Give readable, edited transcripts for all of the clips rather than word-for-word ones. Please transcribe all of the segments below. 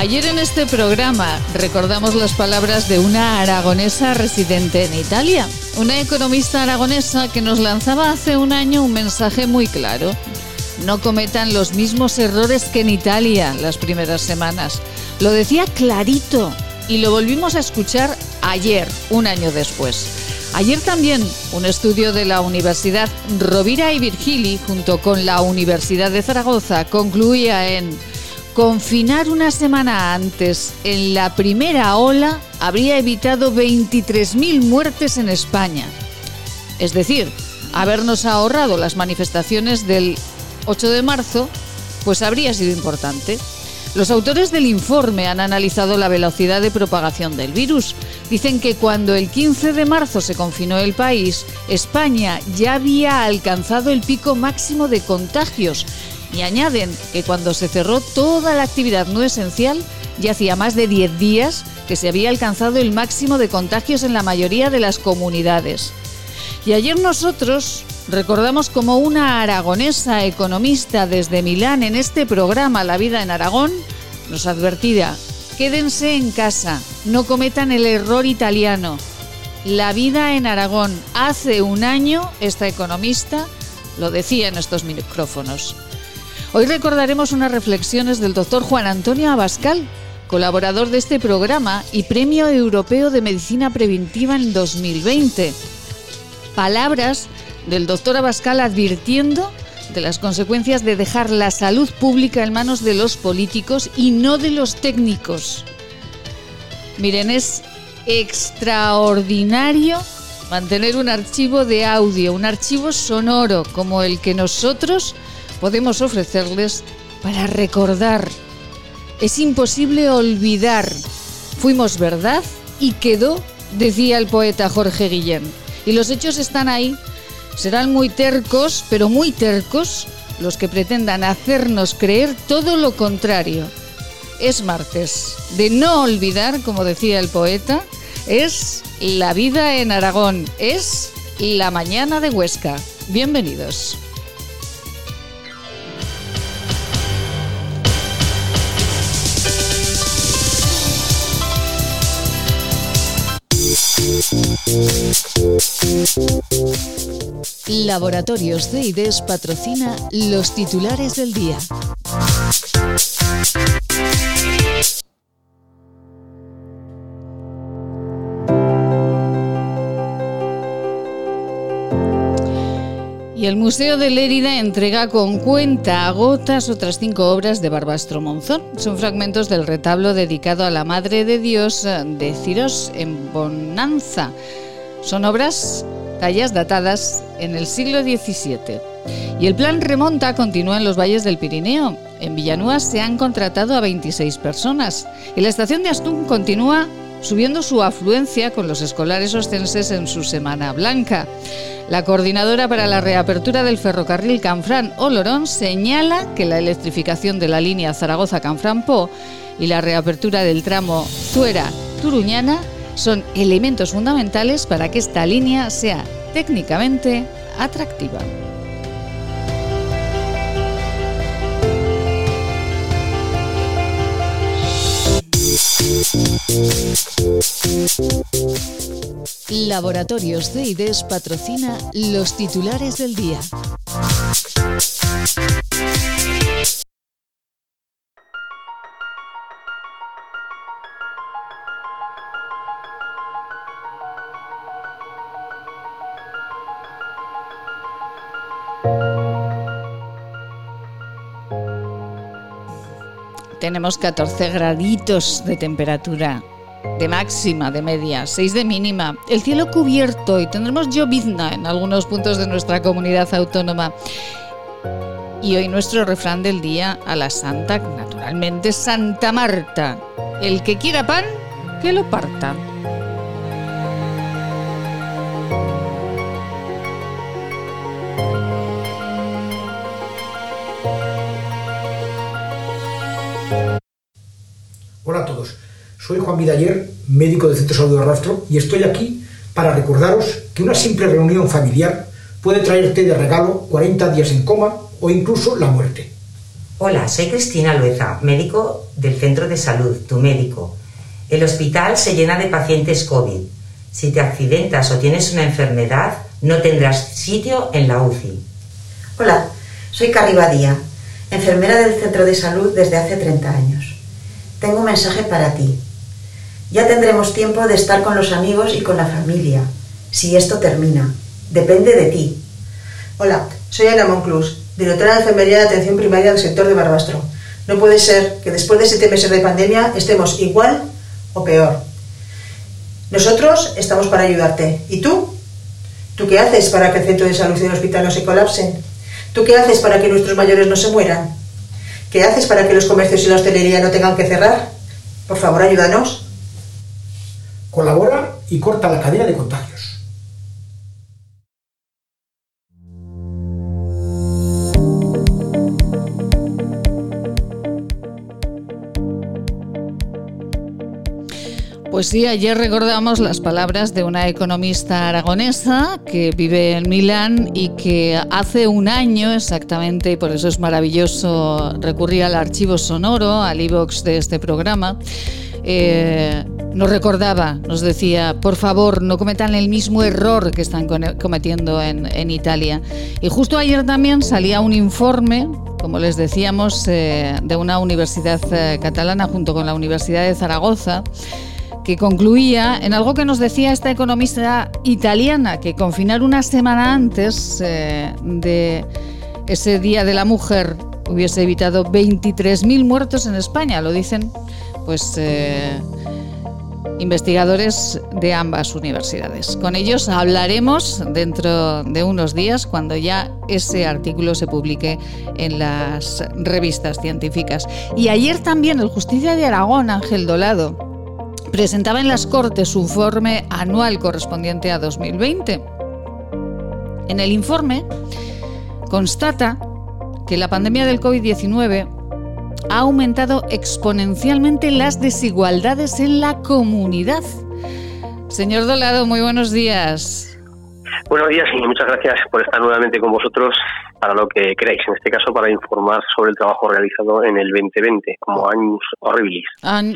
Ayer en este programa recordamos las palabras de una aragonesa residente en Italia, una economista aragonesa que nos lanzaba hace un año un mensaje muy claro. No cometan los mismos errores que en Italia las primeras semanas. Lo decía clarito y lo volvimos a escuchar ayer, un año después. Ayer también un estudio de la Universidad Rovira i Virgili junto con la Universidad de Zaragoza concluía en: confinar una semana antes en la primera ola habría evitado 23.000 muertes en España. Es decir, habernos ahorrado las manifestaciones del 8 de marzo, pues habría sido importante. Los autores del informe han analizado la velocidad de propagación del virus. Dicen que cuando el 15 de marzo se confinó el país, España ya había alcanzado el pico máximo de contagios. Y añaden que cuando se cerró toda la actividad no esencial, ya hacía más de 10 días que se había alcanzado el máximo de contagios en la mayoría de las comunidades. Y ayer nosotros recordamos como una aragonesa economista desde Milán en este programa La Vida en Aragón nos advertía: quédense en casa, no cometan el error italiano. La Vida en Aragón. Hace un año esta economista lo decía en estos micrófonos. Hoy recordaremos unas reflexiones del doctor Juan Antonio Abascal, colaborador de este programa y Premio Europeo de Medicina Preventiva en 2020. Palabras del doctor Abascal advirtiendo de las consecuencias de dejar la salud pública en manos de los políticos y no de los técnicos. Miren, es extraordinario mantener un archivo de audio, un archivo sonoro como el que nosotros podemos ofrecerles para recordar. Es imposible olvidar. Fuimos verdad y quedó, decía el poeta Jorge Guillén. Y los hechos están ahí. Serán muy tercos, pero muy tercos, los que pretendan hacernos creer todo lo contrario. Es martes. De no olvidar, como decía el poeta, es La Vida en Aragón. Es La Mañana de Huesca. Bienvenidos. Laboratorios CEIDES patrocina los titulares del día. Y el Museo de Lérida entrega con cuentagotas otras 5 obras de Barbastro Monzón. Son fragmentos del retablo dedicado a la Madre de Dios de Ciros en Bonanza. Son obras, tallas datadas en el siglo XVII. Y el plan Remonta continúa en los valles del Pirineo. En Villanúa se han contratado a 26 personas. Y la estación de Astún continúa subiendo su afluencia con los escolares ostenses en su Semana Blanca. La coordinadora para la reapertura del ferrocarril Canfrán-Olorón señala que la electrificación de la línea Zaragoza-Canfrán-Po y la reapertura del tramo Zuera-Turuñana son elementos fundamentales para que esta línea sea técnicamente atractiva. Laboratorios CEIDES patrocina los titulares del día. Tenemos 14 graditos de temperatura, de máxima, de media, 6 de mínima. El cielo cubierto y tendremos llovizna en algunos puntos de nuestra comunidad autónoma. Y hoy nuestro refrán del día a la santa, naturalmente Santa Marta. El que quiera pan, que lo parta. Hola a todos, soy Juan Vidaller, médico del Centro de Salud de Barbastro, y estoy aquí para recordaros que una simple reunión familiar puede traerte de regalo 40 días en coma o incluso la muerte. Hola, soy Cristina Lueza, médico del Centro de Salud, tu médico. El hospital se llena de pacientes COVID. Si te accidentas o tienes una enfermedad, no tendrás sitio en la UCI. Hola, soy Cari Badía, enfermera del Centro de Salud desde hace 30 años. Tengo un mensaje para ti. Ya tendremos tiempo de estar con los amigos y con la familia, si esto termina. Depende de ti. Hola, soy Ana Monclús, directora de Enfermería de Atención Primaria del sector de Barbastro. No puede ser que después de 7 meses de pandemia estemos igual o peor. Nosotros estamos para ayudarte. ¿Y tú? ¿Tú qué haces para que el centro de salud y el hospital no se colapsen? ¿Tú qué haces para que nuestros mayores no se mueran? ¿Qué haces para que los comercios y la hostelería no tengan que cerrar? Por favor, ayúdanos. Colabora y corta la cadena de contagios. Pues sí, ayer recordamos las palabras de una economista aragonesa que vive en Milán y que hace un año exactamente, y por eso es maravilloso recurrir al archivo sonoro, al iVoox de este programa, nos recordaba, nos decía, por favor, no cometan el mismo error que están cometiendo en Italia. Y justo ayer también salía un informe, como les decíamos, de una universidad catalana junto con la Universidad de Zaragoza, que concluía en algo que nos decía esta economista italiana, que confinar una semana antes de ese Día de la Mujer hubiese evitado 23.000 muertos en España, lo dicen pues investigadores de ambas universidades. Con ellos hablaremos dentro de unos días, cuando ya ese artículo se publique en las revistas científicas. Y ayer también el Justicia de Aragón, Ángel Dolado, presentaba en las Cortes su informe anual correspondiente a 2020. En el informe constata que la pandemia del COVID-19 ha aumentado exponencialmente las desigualdades en la comunidad. Señor Dolado, muy buenos días. Buenos días y muchas gracias por estar nuevamente con vosotros para lo que queráis, en este caso para informar sobre el trabajo realizado en el 2020, como años horribles.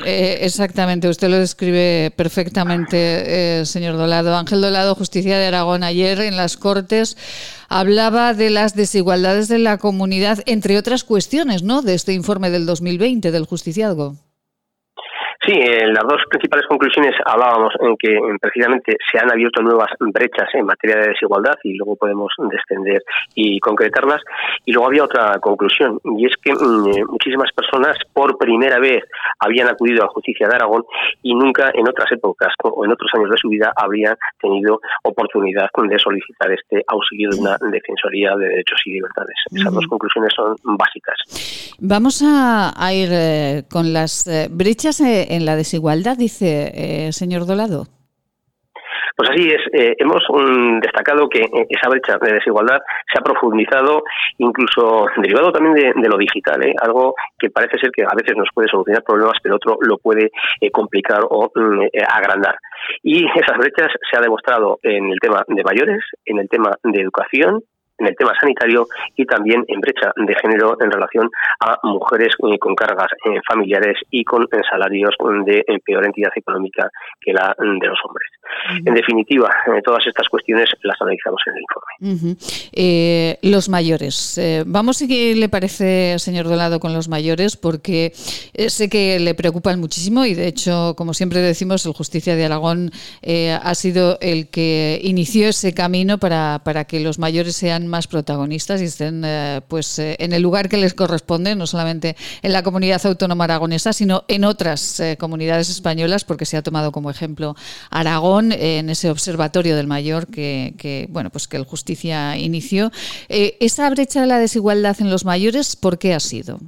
Exactamente, usted lo describe perfectamente, señor Dolado. Ángel Dolado, Justicia de Aragón, ayer en las Cortes hablaba de las desigualdades de la comunidad, entre otras cuestiones, ¿no?, de este informe del 2020 del Justiciazgo. Sí, las dos principales conclusiones hablábamos en que precisamente se han abierto nuevas brechas en materia de desigualdad y luego podemos descender y concretarlas. Y luego había otra conclusión y es que muchísimas personas por primera vez habían acudido a la Justicia de Aragón y nunca en otras épocas o en otros años de su vida habrían tenido oportunidad de solicitar este auxilio de una defensoría de derechos y libertades. Esas dos conclusiones son básicas. Vamos a ir con las brechas en la desigualdad, dice señor Dolado. Pues así es, hemos destacado que esa brecha de desigualdad se ha profundizado, incluso derivado también de lo digital, algo que parece ser que a veces nos puede solucionar problemas, pero otro lo puede complicar o agrandar. Y esas brechas se ha demostrado en el tema de mayores, en el tema de educación, en el tema sanitario y también en brecha de género en relación a mujeres con cargas familiares y con salarios de peor entidad económica que la de los hombres. Uh-huh. En definitiva, todas estas cuestiones las analizamos en el informe. Uh-huh. Los mayores. Vamos, si le parece, señor Dolado, con los mayores, porque sé que le preocupan muchísimo y, de hecho, como siempre decimos, el Justicia de Aragón ha sido el que inició ese camino para que los mayores sean más protagonistas y estén en el lugar que les corresponde, no solamente en la comunidad autónoma aragonesa, sino en otras comunidades españolas, porque se ha tomado como ejemplo Aragón en ese observatorio del mayor que el Justicia inició. Esa brecha de la desigualdad en los mayores, ¿por qué ha sido?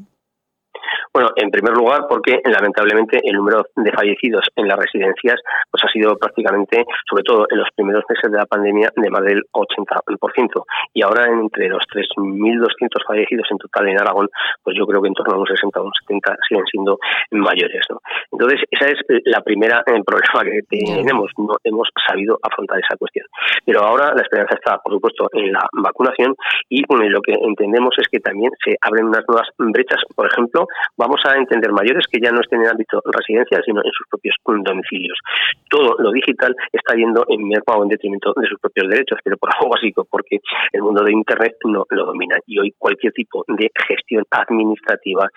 Bueno, en primer lugar, porque lamentablemente el número de fallecidos en las residencias pues ha sido prácticamente, sobre todo en los primeros meses de la pandemia, de más del 80%. Y ahora entre los 3.200 fallecidos en total en Aragón, pues yo creo que en torno a un 60 o un 70 siguen siendo mayores, ¿no? Entonces, esa es la primera problema que tenemos. No hemos sabido afrontar esa cuestión. Pero ahora la esperanza está, por supuesto, en la vacunación y lo que entendemos es que también se abren unas nuevas brechas. Por ejemplo, vamos a entender mayores que ya no estén en el ámbito residencial, sino en sus propios domicilios. Todo lo digital está yendo en merma o en detrimento de sus propios derechos, pero por algo básico, porque el mundo de Internet no lo domina. Y hoy cualquier tipo de gestión administrativa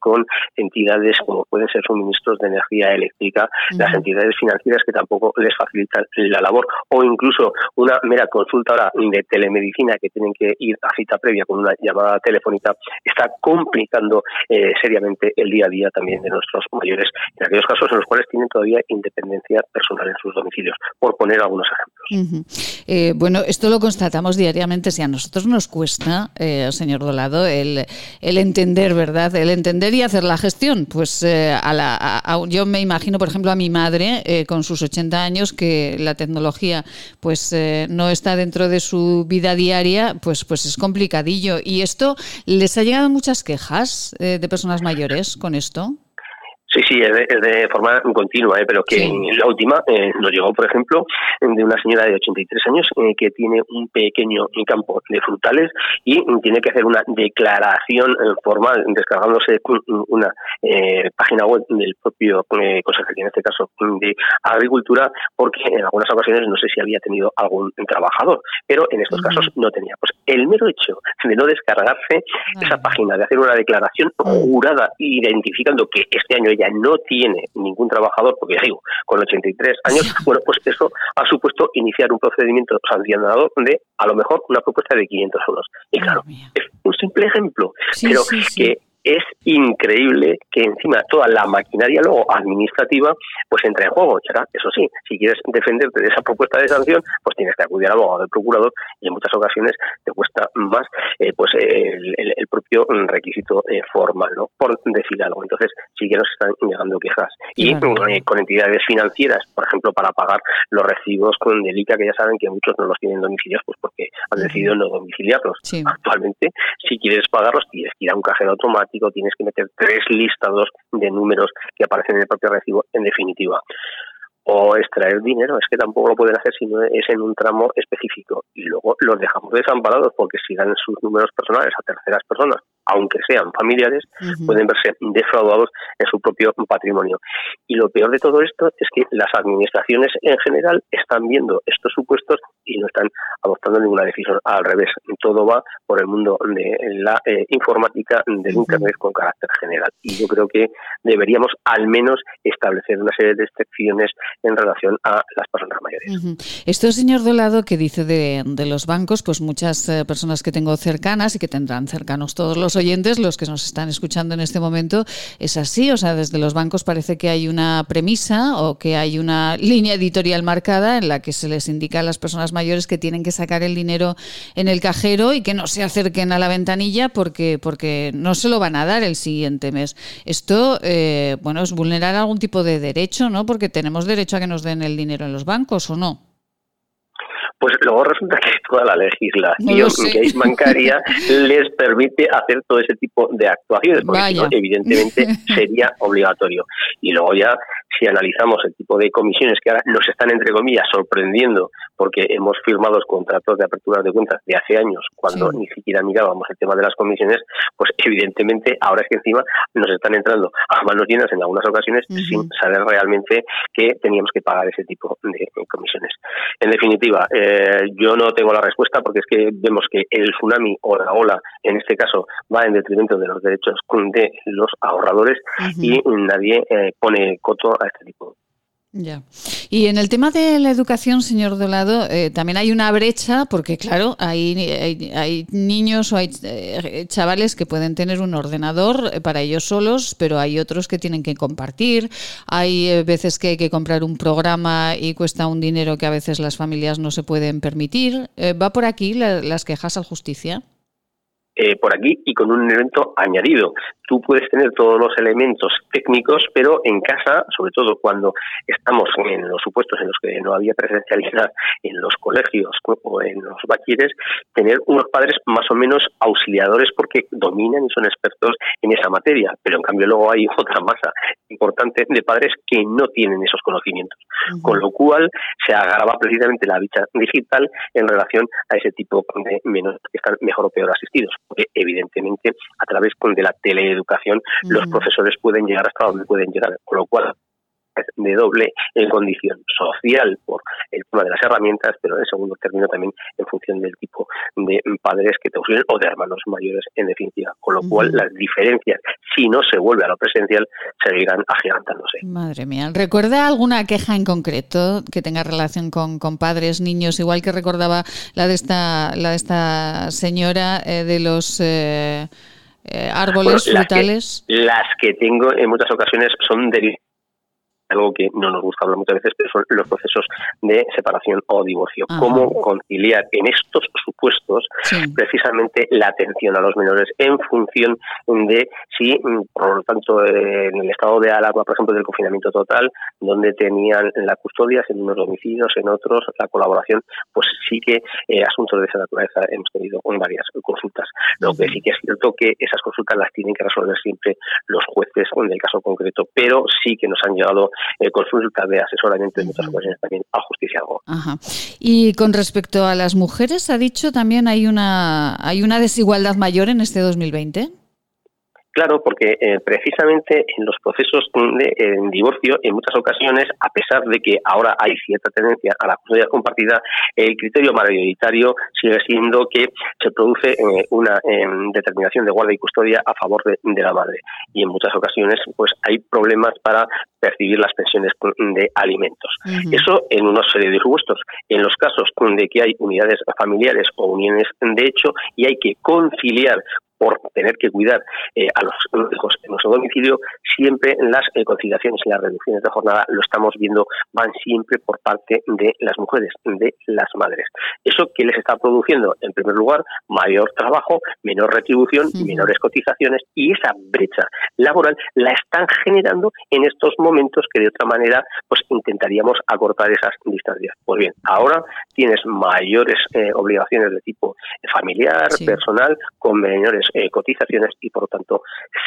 con entidades como pueden ser suministros de energía eléctrica, las entidades financieras que tampoco les facilitan la labor, o incluso una mera consulta ahora de telemedicina que tienen que ir a cita previa con una llamada telefónica, está complicando seriamente el día a día también de nuestros mayores, en aquellos casos en los cuales tienen todavía independencia personal en sus domicilios, por poner algunos ejemplos. Bueno, esto lo constatamos diariamente. Si a nosotros nos cuesta, señor Dolado, el entender, ¿verdad? El entender y hacer la gestión. Pues yo me imagino, por ejemplo, a mi madre con sus 80 años, que la tecnología pues no está dentro de su vida diaria, pues es complicadillo. Y esto, ¿les ha llegado muchas quejas de personas mayores con esto? Sí, es de forma continua, pero que la última nos llegó, por ejemplo, de una señora de 83 años que tiene un pequeño campo de frutales y tiene que hacer una declaración formal descargándose una página web del propio consejero, en este caso de Agricultura, porque en algunas ocasiones no sé si había tenido algún trabajador, pero en estos casos no tenía. Pues el mero hecho de no descargarse esa página, de hacer una declaración jurada identificando que este año ya no tiene ningún trabajador, porque ya digo, con 83 años, bueno, pues eso ha supuesto iniciar un procedimiento sancionador de, a lo mejor, una propuesta de 500 euros. Y claro, es un simple ejemplo, pero que es increíble que encima toda la maquinaria luego administrativa pues entra en juego. Y ahora, eso sí, si quieres defenderte de esa propuesta de sanción, pues tienes que acudir al abogado del procurador y en muchas ocasiones te cuesta más pues el propio requisito formal, ¿no? Por decir algo. Entonces sí que nos están llegando quejas. Y con entidades financieras, por ejemplo, para pagar los recibos con el ICA, que ya saben que muchos no los tienen domiciliados pues porque han decidido no domiciliarlos. Actualmente, si quieres pagarlos, tienes que ir a un cajero automático, tienes que meter 3 listados de números que aparecen en el propio recibo, en definitiva. O extraer dinero, es que tampoco lo pueden hacer si no es en un tramo específico. Y luego los dejamos desamparados porque si dan sus números personales a terceras personas, aunque sean familiares, pueden verse defraudados en su propio patrimonio. Y lo peor de todo esto es que las administraciones en general están viendo estos supuestos y no están adoptando ninguna decisión. Al revés, todo va por el mundo de la informática, del Internet con carácter general. Y yo creo que deberíamos al menos establecer una serie de excepciones en relación a las personas mayores. Esto, señor Dolado, que dice de los bancos, pues muchas personas que tengo cercanas y que tendrán cercanos todos los oyentes, los que nos están escuchando en este momento, es así. O sea, desde los bancos parece que hay una premisa o que hay una línea editorial marcada en la que se les indica a las personas mayores que tienen que sacar el dinero en el cajero y que no se acerquen a la ventanilla porque no se lo van a dar el siguiente mes. Esto, bueno, es vulnerar algún tipo de derecho, ¿no? Porque tenemos derecho a que nos den el dinero en los bancos, ¿o no? Pues luego resulta que toda la legislación que es bancaria les permite hacer todo ese tipo de actuaciones, porque no, evidentemente sería obligatorio. Y luego ya, si analizamos el tipo de comisiones que ahora nos están, entre comillas, sorprendiendo, porque hemos firmado contratos de apertura de cuentas de hace años, cuando ni siquiera mirábamos el tema de las comisiones, pues evidentemente ahora es que encima nos están entrando a manos llenas en algunas ocasiones sin saber realmente que teníamos que pagar ese tipo de comisiones. En definitiva, yo no tengo la respuesta, porque es que vemos que el tsunami o la ola, en este caso, va en detrimento de los derechos de los ahorradores y nadie pone coto a este tipo. Ya. Y en el tema de la educación, señor Dolado, también hay una brecha, porque claro, hay niños o hay chavales que pueden tener un ordenador para ellos solos, pero hay otros que tienen que compartir. Hay veces que hay que comprar un programa y cuesta un dinero que a veces las familias no se pueden permitir. ¿Va por aquí las quejas al Justicia? por aquí y con un evento añadido. Tú puedes tener todos los elementos técnicos, pero en casa, sobre todo cuando estamos en los supuestos en los que no había presencialidad en los colegios o en los bachilleres, tener unos padres más o menos auxiliadores porque dominan y son expertos en esa materia. Pero en cambio luego hay otra masa importante de padres que no tienen esos conocimientos. Con lo cual se agrava precisamente la brecha digital en relación a ese tipo de menores que están mejor o peor asistidos. Porque evidentemente a través de la teleeducación los profesores pueden llegar hasta donde pueden llegar, con lo cual es de doble en condición social por el tema de las herramientas, pero en segundo término también en función del tipo de padres que te auxilian o de hermanos mayores en definitiva, con lo cual las diferencias, si no se vuelve a lo presencial, seguirán agigantándose. Madre mía, ¿recuerda alguna queja en concreto que tenga relación con padres, niños, igual que recordaba la de esta señora de los... árboles, bueno, frutales. Las que tengo en muchas ocasiones son derivadas. Algo que no nos gusta hablar muchas veces, pero son los procesos de separación o divorcio. Ajá. Cómo conciliar en estos supuestos precisamente la atención a los menores en función de si, por lo tanto, en el estado de Álava, por ejemplo, del confinamiento total, donde tenían la custodia, en unos domicilios, en otros, la colaboración, pues sí que asuntos de esa naturaleza hemos tenido con varias consultas. Lo que sí que es cierto que esas consultas las tienen que resolver siempre los jueces en el caso concreto, pero sí que nos han llegado consulta de asesoramiento en muchas ocasiones también a Justicia de Aragón. Ajá. Y con respecto a las mujeres, ha dicho también hay una desigualdad mayor en este 2020. Claro, porque precisamente en los procesos de divorcio, en muchas ocasiones, a pesar de que ahora hay cierta tendencia a la custodia compartida, el criterio mayoritario sigue siendo que se produce una determinación de guarda y custodia a favor de la madre. Y en muchas ocasiones pues hay problemas para percibir las pensiones de alimentos. Uh-huh. Eso en una serie de supuestos. En los casos de que hay unidades familiares o uniones de hecho y hay que conciliar por tener que cuidar a los hijos en nuestro domicilio, siempre las conciliaciones y las reducciones de jornada, lo estamos viendo, van siempre por parte de las mujeres, de las madres. ¿Eso qué les está produciendo? En primer lugar, mayor trabajo, menor retribución, menores cotizaciones, y esa brecha laboral la están generando en estos momentos que de otra manera pues intentaríamos acortar esas distancias. Pues bien, ahora tienes mayores obligaciones de tipo familiar, personal, con menores cotizaciones y por lo tanto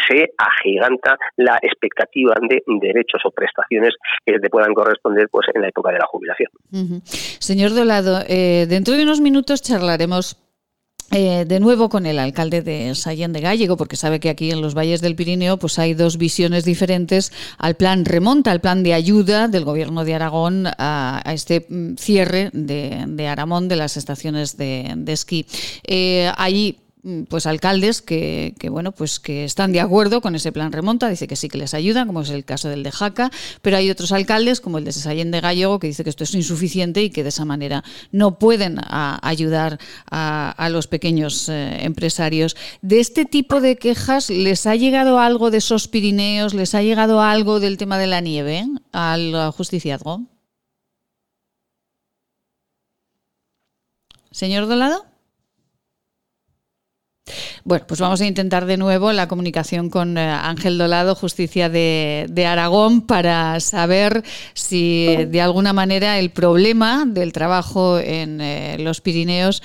se agiganta la expectativa de derechos o prestaciones que te puedan corresponder pues en la época de la jubilación. Uh-huh. Señor Dolado, dentro de unos minutos charlaremos de nuevo con el alcalde de Sallent de Gállego, porque sabe que aquí en los valles del Pirineo pues hay dos visiones diferentes al plan Remonta, al plan de ayuda del Gobierno de Aragón a este cierre de Aramón de las estaciones de esquí. Ahí pues alcaldes que bueno pues que están de acuerdo con ese plan Remonta, dice que sí que les ayudan, como es el caso del de Jaca, pero hay otros alcaldes como el de Sallent de Gállego que dice que esto es insuficiente y que de esa manera no pueden ayudar a los pequeños empresarios. ¿De este tipo de quejas les ha llegado algo de esos Pirineos, les ha llegado algo del tema de la nieve al Justiciazgo? ¿Señor Dolado? Bueno, pues vamos a intentar de nuevo la comunicación con Ángel Dolado, Justicia de Aragón, para saber si de alguna manera el problema del trabajo en los Pirineos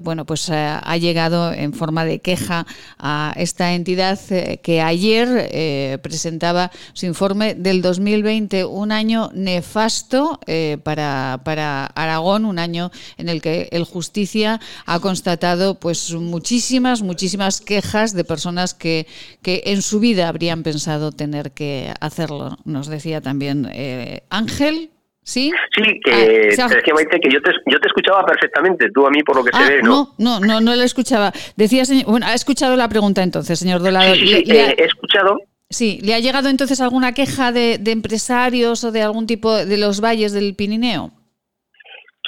bueno, pues ha llegado en forma de queja a esta entidad que ayer presentaba su informe del 2020, un año nefasto para Aragón, un año en el que el Justicia ha constatado pues muchísimas quejas de personas que en su vida habrían pensado tener que hacerlo. Nos decía también Ángel. Sí, que decía Maite que yo te escuchaba perfectamente, tú a mí por lo que se ve, ¿no? No le escuchaba. Decía, bueno, ha escuchado la pregunta entonces, señor Dolado. He escuchado. Sí, ¿le ha llegado entonces alguna queja de empresarios o de algún tipo de los valles del Pirineo?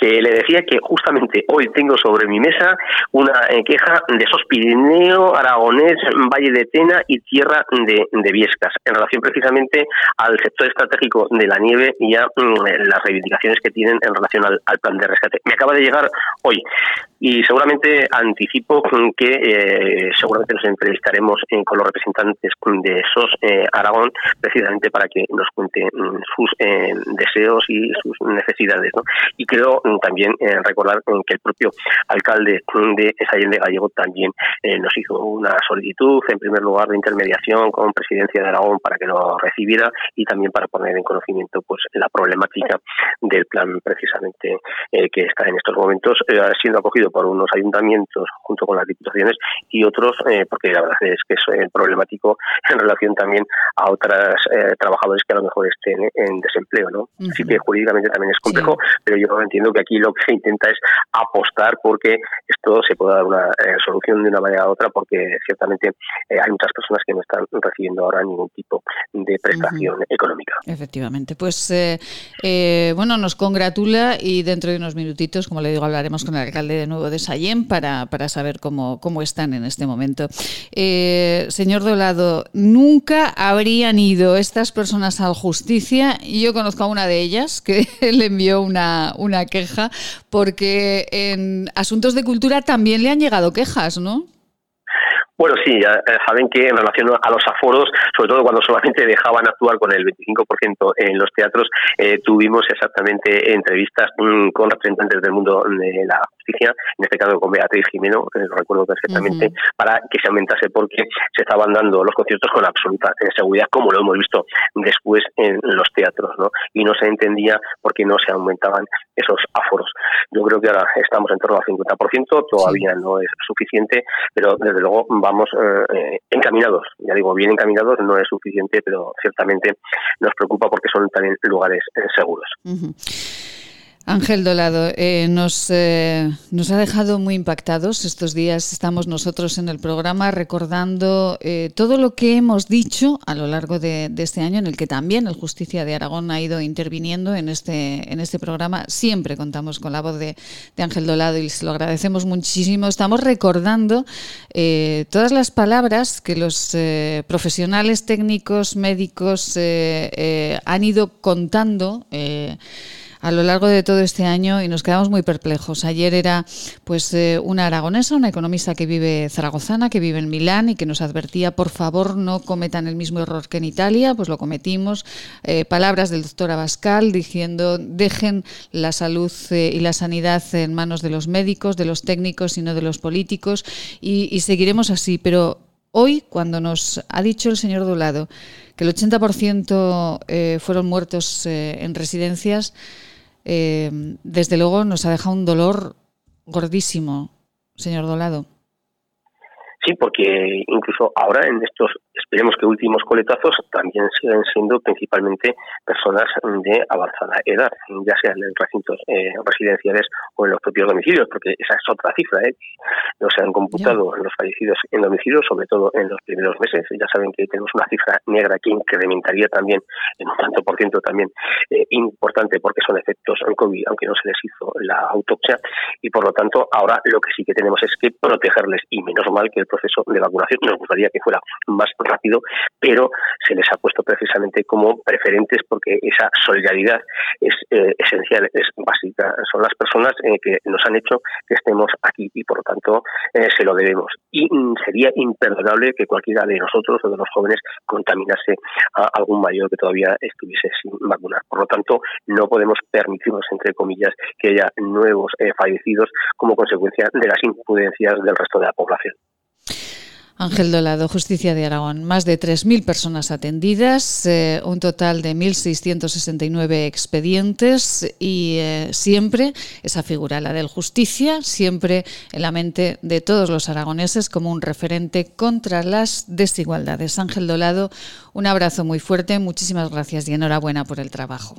que le decía que justamente hoy tengo sobre mi mesa una queja de esos Pirineo, Aragonés, Valle de Tena y Tierra de Biescas, en relación precisamente al sector estratégico de la nieve y a las reivindicaciones que tienen en relación al plan de rescate. Me acaba de llegar hoy y seguramente anticipo que seguramente nos entrevistaremos con los representantes de SOS Aragón, precisamente para que nos cuenten sus deseos y sus necesidades, ¿no? Y creo también recordar que el propio alcalde de Sallent de Gállego también nos hizo una solicitud, en primer lugar de intermediación con Presidencia de Aragón para que lo recibiera y también para poner en conocimiento pues la problemática del plan precisamente que está en estos momentos siendo acogido por unos ayuntamientos junto con las diputaciones y otros porque la verdad es que es problemático en relación también a otras trabajadores que a lo mejor estén en desempleo, ¿no? Uh-huh. Así que jurídicamente también es complejo, sí. Pero yo entiendo que aquí lo que se intenta es apostar porque esto se pueda dar una solución de una manera u otra, porque ciertamente hay muchas personas que no están recibiendo ahora ningún tipo de prestación económica. Efectivamente. Pues bueno, nos congratula y dentro de unos minutitos, como le digo, hablaremos con el alcalde de nuevo de Sallent para saber cómo están en este momento. Señor Dolado, nunca habrían ido estas personas a la justicia. Yo conozco a una de ellas que le envió una queja porque en asuntos de cultura también le han llegado quejas, ¿no? Bueno, sí, ya saben que en relación a los aforos, sobre todo cuando solamente dejaban actuar con el 25% en los teatros, tuvimos exactamente entrevistas con representantes del mundo de la justicia, en este caso con Beatriz Jimeno, lo recuerdo perfectamente, para que se aumentase porque se estaban dando los conciertos con absoluta seguridad, como lo hemos visto después en los teatros, ¿no? Y no se entendía por qué no se aumentaban esos aforos. Yo creo que ahora estamos en torno al 50%, todavía no es suficiente, pero desde luego vamos encaminados, ya digo, bien encaminados, no es suficiente, pero ciertamente nos preocupa porque son también lugares seguros. Uh-huh. Ángel Dolado, nos ha dejado muy impactados. Estos días estamos nosotros en el programa recordando todo lo que hemos dicho a lo largo de este año, en el que también el Justicia de Aragón ha ido interviniendo en este programa. Siempre contamos con la voz de Ángel Dolado y se lo agradecemos muchísimo. Estamos recordando todas las palabras que los profesionales técnicos, médicos han ido contando a lo largo de todo este año y nos quedamos muy perplejos. Ayer era pues una aragonesa, una economista que vive zaragozana, que vive en Milán y que nos advertía, por favor, no cometan el mismo error que en Italia, pues lo cometimos. Palabras del doctor Abascal diciendo, dejen la salud y la sanidad en manos de los médicos, de los técnicos y no de los políticos y seguiremos así. Pero hoy, cuando nos ha dicho el señor Dolado que el 80% fueron muertos en residencias, desde luego nos ha dejado un dolor gordísimo, señor Dolado. Sí, porque incluso ahora en estos, esperemos que últimos coletazos, también siguen siendo principalmente personas de avanzada edad, ya sea en recintos residenciales o en los propios domicilios, porque esa es otra cifra, ¿eh? No se han computado los fallecidos en domicilios, sobre todo en los primeros meses. Ya saben que tenemos una cifra negra que incrementaría también en un tanto por ciento también importante, porque son efectos en COVID, aunque no se les hizo la autopsia, y por lo tanto ahora lo que sí que tenemos es que protegerles, y menos mal que el proceso de vacunación nos gustaría que fuera más rápido, pero se les ha puesto precisamente como preferentes porque esa solidaridad es esencial, es básica. Son las personas que nos han hecho que estemos aquí y por lo tanto se lo debemos. Y sería imperdonable que cualquiera de nosotros o de los jóvenes contaminase a algún mayor que todavía estuviese sin vacunar. Por lo tanto, no podemos permitirnos, entre comillas, que haya nuevos fallecidos como consecuencia de las imprudencias del resto de la población. Ángel Dolado, Justicia de Aragón. Más de 3.000 personas atendidas, un total de 1.669 expedientes y siempre esa figura, la del Justicia, siempre en la mente de todos los aragoneses como un referente contra las desigualdades. Ángel Dolado, un abrazo muy fuerte, muchísimas gracias y enhorabuena por el trabajo.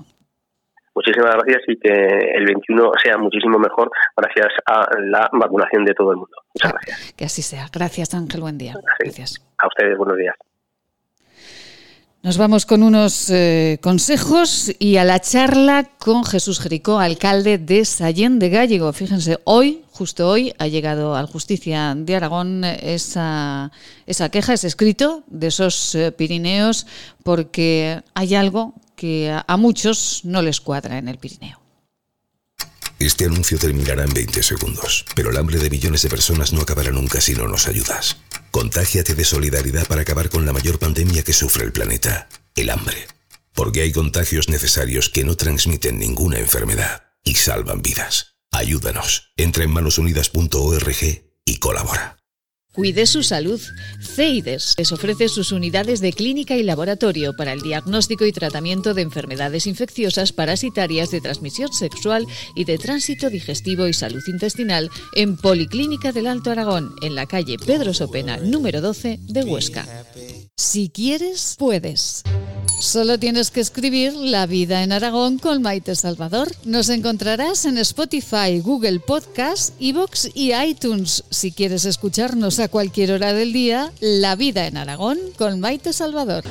Muchísimas gracias y que el 21 sea muchísimo mejor gracias a la vacunación de todo el mundo. Muchas gracias. Que así sea. Gracias, Ángel. Buen día. Gracias. A ustedes, buenos días. Nos vamos con unos consejos y a la charla con Jesús Gericó, alcalde de Sallent de Gállego. Fíjense, hoy, justo hoy, ha llegado al Justicia de Aragón esa queja, ese escrito de esos Pirineos, porque hay algo que a muchos no les cuadra en el Pirineo. Este anuncio terminará en 20 segundos, pero el hambre de millones de personas no acabará nunca si no nos ayudas. Contágiate de solidaridad para acabar con la mayor pandemia que sufre el planeta, el hambre. Porque hay contagios necesarios que no transmiten ninguna enfermedad y salvan vidas. Ayúdanos. Entra en manosunidas.org y colabora. Cuide su salud. CEIDES les ofrece sus unidades de clínica y laboratorio para el diagnóstico y tratamiento de enfermedades infecciosas parasitarias de transmisión sexual y de tránsito digestivo y salud intestinal en Policlínica del Alto Aragón, en la calle Pedro Sopena, número 12 de Huesca. Si quieres, puedes. Solo tienes que escribir La vida en Aragón con Maite Salvador. Nos encontrarás en Spotify, Google Podcast, iVoox y iTunes. Si quieres escucharnos a cualquier hora del día, La vida en Aragón con Maite Salvador.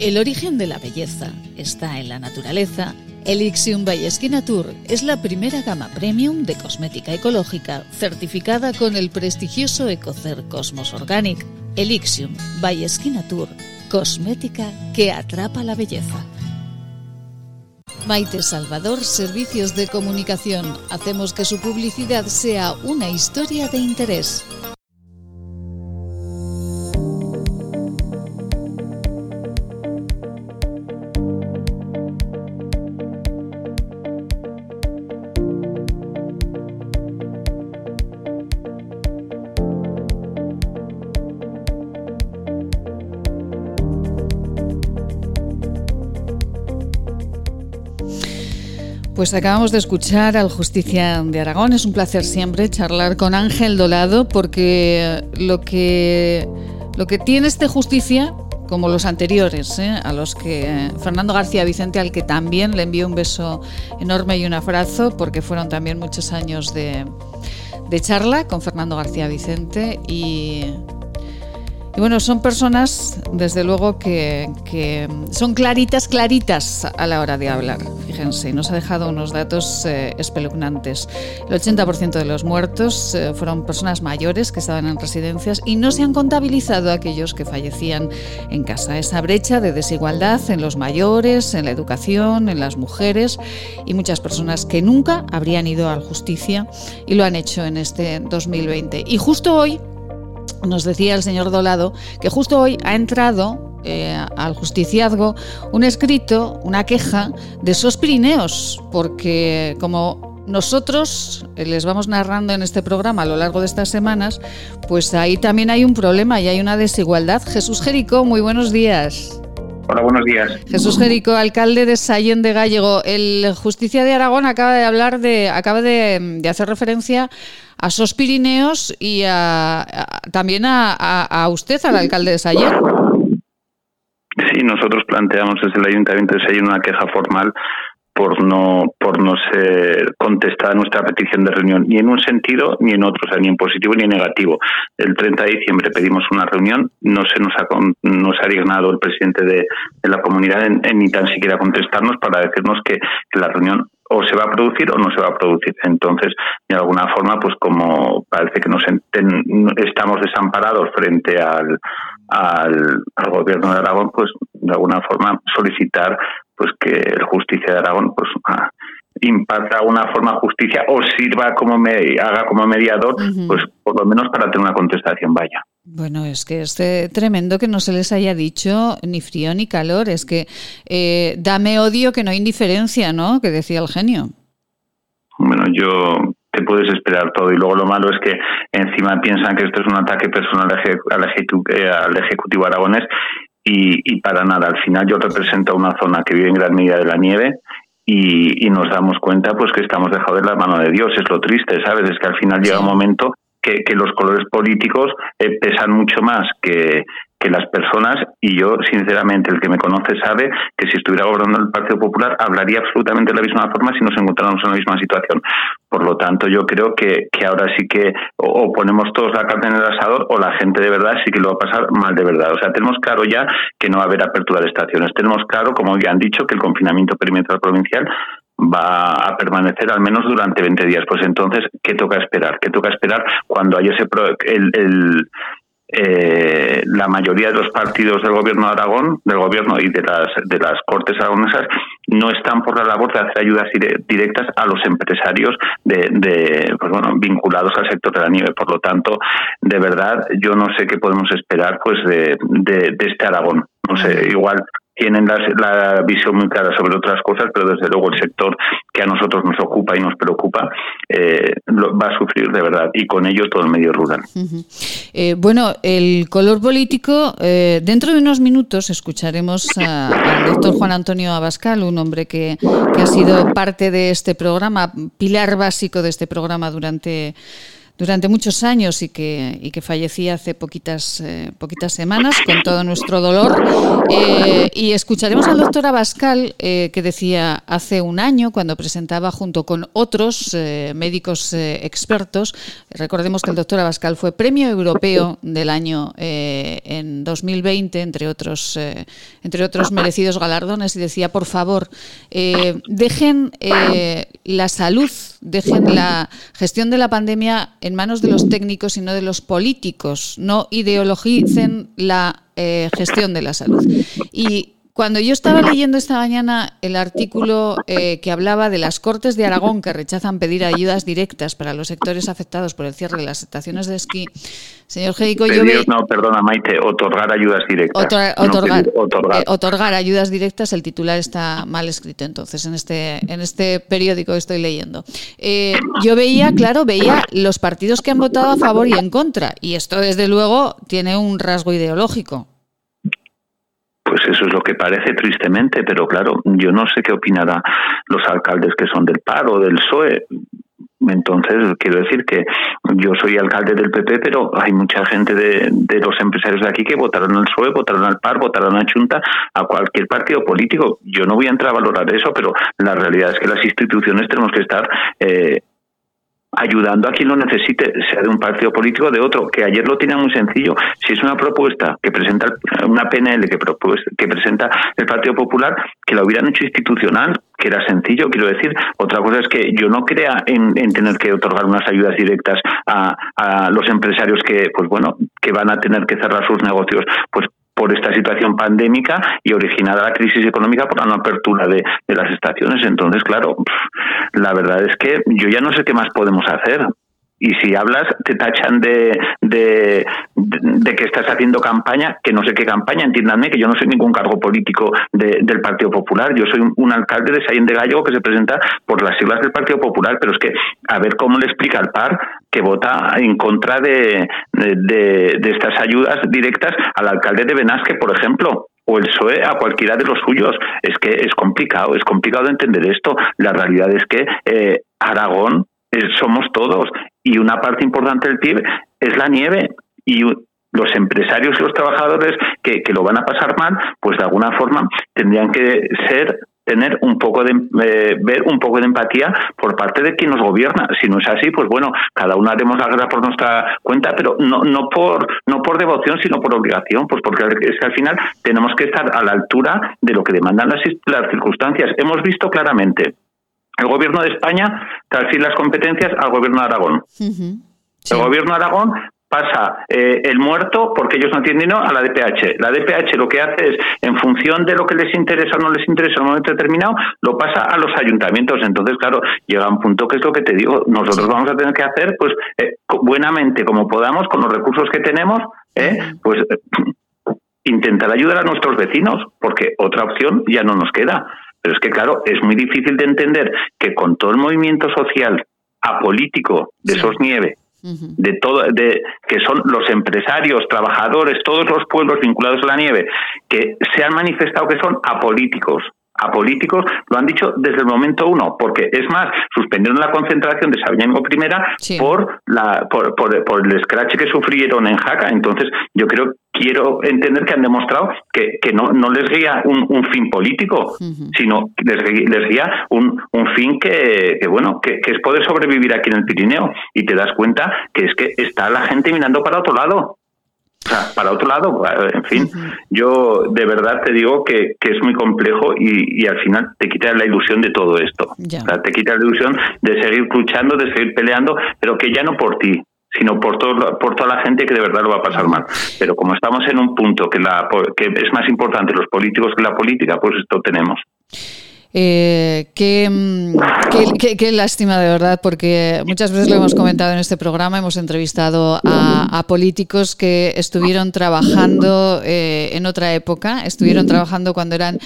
El origen de la belleza está en la naturaleza. Elixion by Esquinature es la primera gama premium de cosmética ecológica certificada con el prestigioso Ecocer Cosmos Organic. Elixion by Esquinature, cosmética que atrapa la belleza. Maite Salvador, Servicios de Comunicación. Hacemos que su publicidad sea una historia de interés. Pues acabamos de escuchar al Justicia de Aragón. Es un placer siempre charlar con Ángel Dolado, porque lo que tiene este Justicia, como los anteriores, a los que Fernando García Vicente, al que también le envío un beso enorme y un abrazo, porque fueron también muchos años de charla con Fernando García Vicente, y bueno, son personas, desde luego, que son claritas a la hora de hablar. Fíjense, nos ha dejado unos datos espeluznantes. El 80% de los muertos fueron personas mayores que estaban en residencias y no se han contabilizado aquellos que fallecían en casa. Esa brecha de desigualdad en los mayores, en la educación, en las mujeres, y muchas personas que nunca habrían ido al Justicia y lo han hecho en este 2020. Y justo hoy, nos decía el señor Dolado que justo hoy ha entrado al Justiciazgo un escrito, una queja de esos Pirineos, porque como nosotros les vamos narrando en este programa a lo largo de estas semanas, pues ahí también hay un problema y hay una desigualdad. Jesús Gericó, muy buenos días. Hola, buenos días. Jesús Gericó, alcalde de Sallent de Gállego. El Justicia de Aragón acaba de hacer referencia a SOS Pirineos y también a usted, al alcalde de Sallent. Sí, nosotros planteamos desde el Ayuntamiento de Sallent una queja formal por no ser contestada nuestra petición de reunión, ni en un sentido ni en otro, o sea, ni en positivo ni en negativo. El 30 de diciembre pedimos una reunión, no se ha dignado el presidente de la comunidad en ni tan siquiera contestarnos para decirnos que la reunión o se va a producir o no se va a producir. Entonces, de alguna forma, pues como parece que estamos desamparados frente al gobierno de Aragón, pues de alguna forma solicitar pues que el Justicia de Aragón pues imparta de alguna forma justicia o sirva como mediador, uh-huh, pues por lo menos para tener una contestación, vaya. Bueno, es que es tremendo que no se les haya dicho ni frío ni calor. Es que dame odio que no indiferencia, ¿no?, que decía el genio. Bueno, yo te puedes esperar todo, y luego lo malo es que encima piensan que esto es un ataque personal al Ejecutivo aragonés, y para nada. Al final yo represento una zona que vive en gran medida de la nieve, y nos damos cuenta pues que estamos dejados de la mano de Dios. Es lo triste, ¿sabes? Es que al final llega un momento que los colores políticos pesan mucho más que las personas, y yo, sinceramente, el que me conoce sabe que si estuviera gobernando el Partido Popular hablaría absolutamente de la misma forma si nos encontráramos en la misma situación. Por lo tanto, yo creo que ahora sí que o ponemos todos la carne en el asador o la gente de verdad sí que lo va a pasar mal de verdad. O sea, tenemos claro ya que no va a haber apertura de estaciones. Tenemos claro, como ya han dicho, que el confinamiento perimetral provincial va a permanecer al menos durante 20 días. Pues entonces, ¿qué toca esperar? ¿Qué toca esperar cuando hay ese la mayoría de los partidos del gobierno de Aragón, del gobierno y de las Cortes aragonesas no están por la labor de hacer ayudas directas a los empresarios pues bueno, vinculados al sector de la nieve? Por lo tanto, de verdad, yo no sé qué podemos esperar pues de este Aragón. No sé, igual tienen la visión muy clara sobre otras cosas, pero desde luego el sector que a nosotros nos ocupa y nos preocupa va a sufrir de verdad, y con ello todo el medio rural. Uh-huh. Bueno, el color político, dentro de unos minutos escucharemos al doctor Juan Antonio Abascal, un hombre que ha sido parte de este programa, pilar básico de este programa durante muchos años y que fallecía hace poquitas semanas, con todo nuestro dolor. Y escucharemos al doctor Abascal, que decía hace un año, cuando presentaba junto con otros médicos expertos. Recordemos que el doctor Abascal fue Premio Europeo del año en 2020, entre otros merecidos galardones, y decía, por favor, dejen la salud, dejen la gestión de la pandemia en manos de los técnicos y no de los políticos. No ideologicen la gestión de la salud. Y cuando yo estaba leyendo esta mañana el artículo que hablaba de las Cortes de Aragón que rechazan pedir ayudas directas para los sectores afectados por el cierre de las estaciones de esquí, señor Gericó, perdona, Maite, otorgar ayudas directas. Otorgar ayudas directas, el titular está mal escrito entonces en este periódico que estoy leyendo. Yo veía los partidos que han votado a favor y en contra, y esto desde luego tiene un rasgo ideológico. Pues eso es lo que parece, tristemente, pero claro, yo no sé qué opinarán los alcaldes que son del PAR o del PSOE. Entonces, quiero decir que yo soy alcalde del PP, pero hay mucha gente de los empresarios de aquí que votaron al PSOE, votaron al PAR, votaron a Junta, a cualquier partido político. Yo no voy a entrar a valorar eso, pero la realidad es que las instituciones tenemos que estar ayudando a quien lo necesite, sea de un partido político o de otro, que ayer lo tenía muy sencillo. Si es una propuesta que presenta una PNL que presenta el Partido Popular, que la hubieran hecho institucional, que era sencillo, quiero decir. Otra cosa es que yo no crea en tener que otorgar unas ayudas directas a los empresarios que, pues bueno, que van a tener que cerrar sus negocios, pues por esta situación pandémica y originada la crisis económica por la no apertura de las estaciones. Entonces, claro, la verdad es que yo ya no sé qué más podemos hacer. Y si hablas, te tachan de que estás haciendo campaña, que no sé qué campaña, entiéndanme, que yo no soy ningún cargo político del Partido Popular. Yo soy un alcalde de Sallent de Gállego que se presenta por las siglas del Partido Popular, pero es que a ver cómo le explica al PAR que vota en contra de estas ayudas directas al alcalde de Benasque, por ejemplo, o el PSOE a cualquiera de los suyos. Es que es complicado entender esto. La realidad es que Aragón somos todos, y una parte importante del PIB es la nieve, y los empresarios y los trabajadores que lo van a pasar mal, pues de alguna forma tendrían que tener un poco de ver un poco de empatía por parte de quien nos gobierna. Si no es así, pues bueno, cada uno haremos la guerra por nuestra cuenta, pero no por devoción, sino por obligación, pues porque es que al final tenemos que estar a la altura de lo que demandan las circunstancias. Hemos visto claramente el Gobierno de España transfiere las competencias al Gobierno de Aragón. Uh-huh. Sí. El Gobierno de Aragón pasa el muerto, porque ellos no tienen dinero, a la DPH. La DPH lo que hace es, en función de lo que les interesa o no les interesa en un momento determinado, lo pasa a los ayuntamientos. Entonces, claro, llega un punto que es lo que te digo. Nosotros sí vamos a tener que hacer, pues, buenamente, como podamos, con los recursos que tenemos, pues intentar ayudar a nuestros vecinos, porque otra opción ya no nos queda. Pero es que, claro, es muy difícil de entender que con todo el movimiento social apolítico de Sos Nieve, uh-huh, de todo, que son los empresarios, trabajadores, todos los pueblos vinculados a la nieve, que se han manifestado que son apolíticos, apolíticos, lo han dicho desde el momento uno, porque es más, suspendieron la concentración de Sabiñánigo I por el escrache que sufrieron en Jaca. Entonces yo quiero entender que han demostrado que no les guía un fin político, uh-huh, sino les guía un fin que es poder sobrevivir aquí en el Pirineo, y te das cuenta que es que está la gente mirando para otro lado. O sea, para otro lado, en fin, uh-huh, yo de verdad te digo que es muy complejo y al final te quita la ilusión de todo esto. Yeah. O sea, te quita la ilusión de seguir luchando, de seguir peleando, pero que ya no por ti, sino por toda la gente que de verdad lo va a pasar mal. Pero como estamos en un punto que es más importante los políticos que la política, pues esto tenemos. Qué lástima, de verdad, porque muchas veces lo hemos comentado en este programa, hemos entrevistado a políticos que estuvieron trabajando en otra época, estuvieron trabajando cuando eran,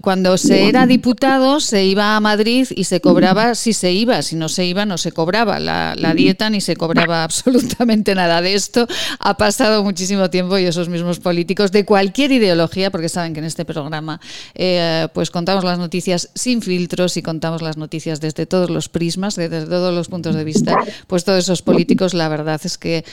cuando se era diputado, se iba a Madrid y se cobraba si se iba, si no se iba no se cobraba la dieta ni se cobraba absolutamente nada. De esto ha pasado muchísimo tiempo, y esos mismos políticos de cualquier ideología, porque saben que en este programa pues contamos las noticias sin filtros y contamos las noticias desde todos los prismas, desde todos los puntos de vista, pues todos esos políticos, la verdad es que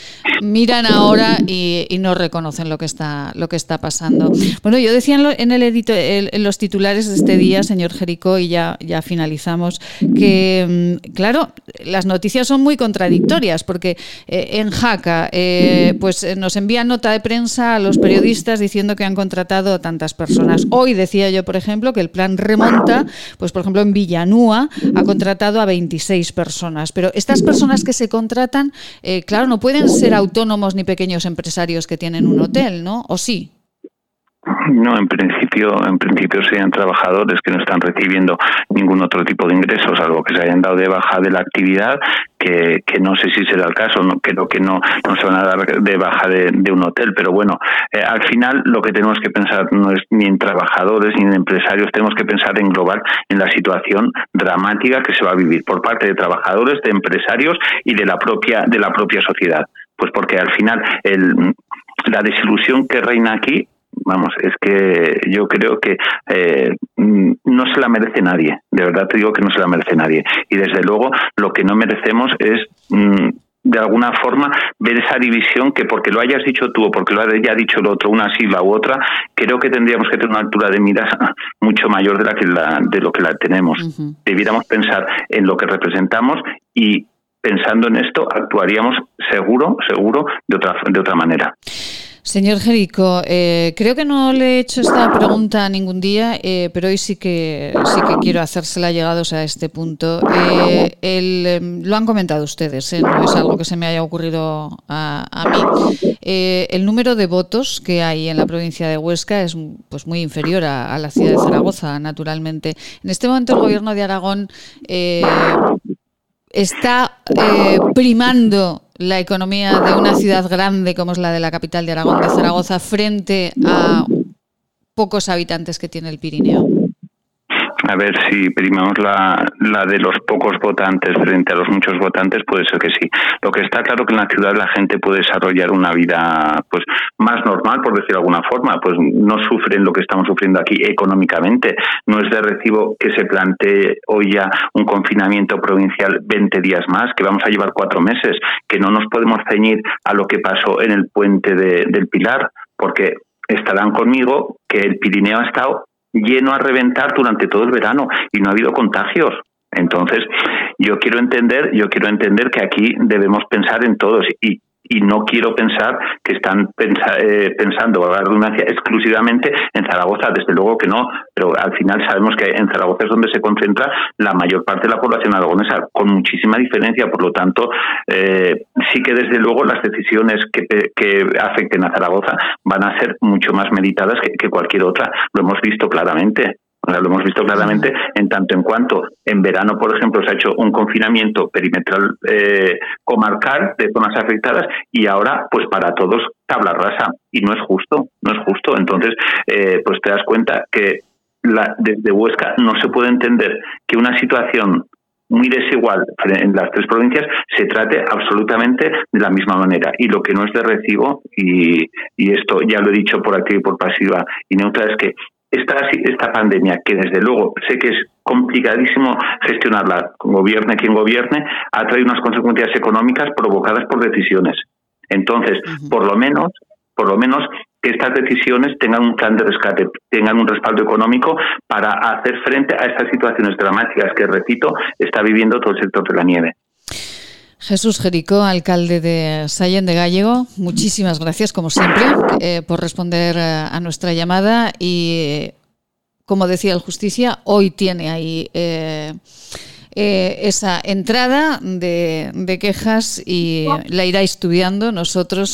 miran ahora y no reconocen lo que está pasando. Bueno, yo decía en los titulares de este día, señor Gericó, y ya finalizamos, que claro, las noticias son muy contradictorias, porque en Jaca pues nos envían nota de prensa a los periodistas diciendo que han contratado a tantas personas. Hoy decía yo, por ejemplo, que el plan remonta, pues por ejemplo en Villanúa ha contratado a 26 personas, pero estas personas que se contratan, claro, no pueden ser autónomos ni pequeños empresarios que tienen un hotel, ¿no? ¿O sí? No, en principio serían trabajadores que no están recibiendo ningún otro tipo de ingresos, salvo que se hayan dado de baja de la actividad, que no sé si será el caso, no, creo que no se van a dar de baja de un hotel, pero bueno, al final lo que tenemos que pensar no es ni en trabajadores ni en empresarios, tenemos que pensar en global, en la situación dramática que se va a vivir por parte de trabajadores, de empresarios y de la propia sociedad, pues porque al final la desilusión que reina aquí, vamos, es que yo creo que no se la merece nadie, de verdad te digo que no se la merece nadie, y desde luego lo que no merecemos es de alguna forma ver esa división, que porque lo hayas dicho tú o porque lo haya dicho el otro, una sigla u otra, creo que tendríamos que tener una altura de miras mucho mayor de lo que la tenemos. Uh-huh. Debiéramos pensar en lo que representamos, y pensando en esto actuaríamos seguro de otra manera. Señor Gericó, creo que no le he hecho esta pregunta ningún día, pero hoy sí que quiero hacérsela, llegados a este punto. Lo han comentado ustedes, no es algo que se me haya ocurrido a mí. El número de votos que hay en la provincia de Huesca es pues muy inferior a la ciudad de Zaragoza, naturalmente. En este momento el gobierno de Aragón está primando la economía de una ciudad grande como es la de la capital de Aragón, de Zaragoza, frente a pocos habitantes que tiene el Pirineo. A ver, si primamos la de los pocos votantes frente a los muchos votantes, puede ser que sí. Lo que está claro que en la ciudad la gente puede desarrollar una vida pues más normal, por decirlo de alguna forma, pues no sufren lo que estamos sufriendo aquí económicamente. No es de recibo que se plantee hoy ya un confinamiento provincial 20 días más, que vamos a llevar 4 meses, que no nos podemos ceñir a lo que pasó en el puente del Pilar, porque estarán conmigo que el Pirineo ha estado lleno a reventar durante todo el verano y no ha habido contagios. Entonces, yo quiero entender que aquí debemos pensar en todos, y no quiero pensar que están pensando, a la redundancia, exclusivamente en Zaragoza, desde luego que no, pero al final sabemos que en Zaragoza es donde se concentra la mayor parte de la población aragonesa, con muchísima diferencia. Por lo tanto, sí que desde luego las decisiones que afecten a Zaragoza van a ser mucho más meditadas que cualquier otra, lo hemos visto claramente. Ahora, lo hemos visto claramente en tanto en cuanto en verano, por ejemplo, se ha hecho un confinamiento perimetral comarcal de zonas afectadas, y ahora pues para todos tabla rasa, y no es justo. Entonces pues te das cuenta que desde Huesca no se puede entender que una situación muy desigual en las tres provincias se trate absolutamente de la misma manera, y lo que no es de recibo, y esto ya lo he dicho por activa y por pasiva y neutra, es que esta pandemia, que desde luego sé que es complicadísimo gestionarla, gobierne quien gobierne, ha traído unas consecuencias económicas provocadas por decisiones. Entonces, por lo menos que estas decisiones tengan un plan de rescate, tengan un respaldo económico para hacer frente a estas situaciones dramáticas que, repito, está viviendo todo el sector de la nieve. Jesús Gericó, alcalde de Sallent de Gállego, muchísimas gracias, como siempre, por responder a nuestra llamada y, como decía el Justicia, hoy tiene ahí esa entrada de quejas y la irá estudiando. Nosotros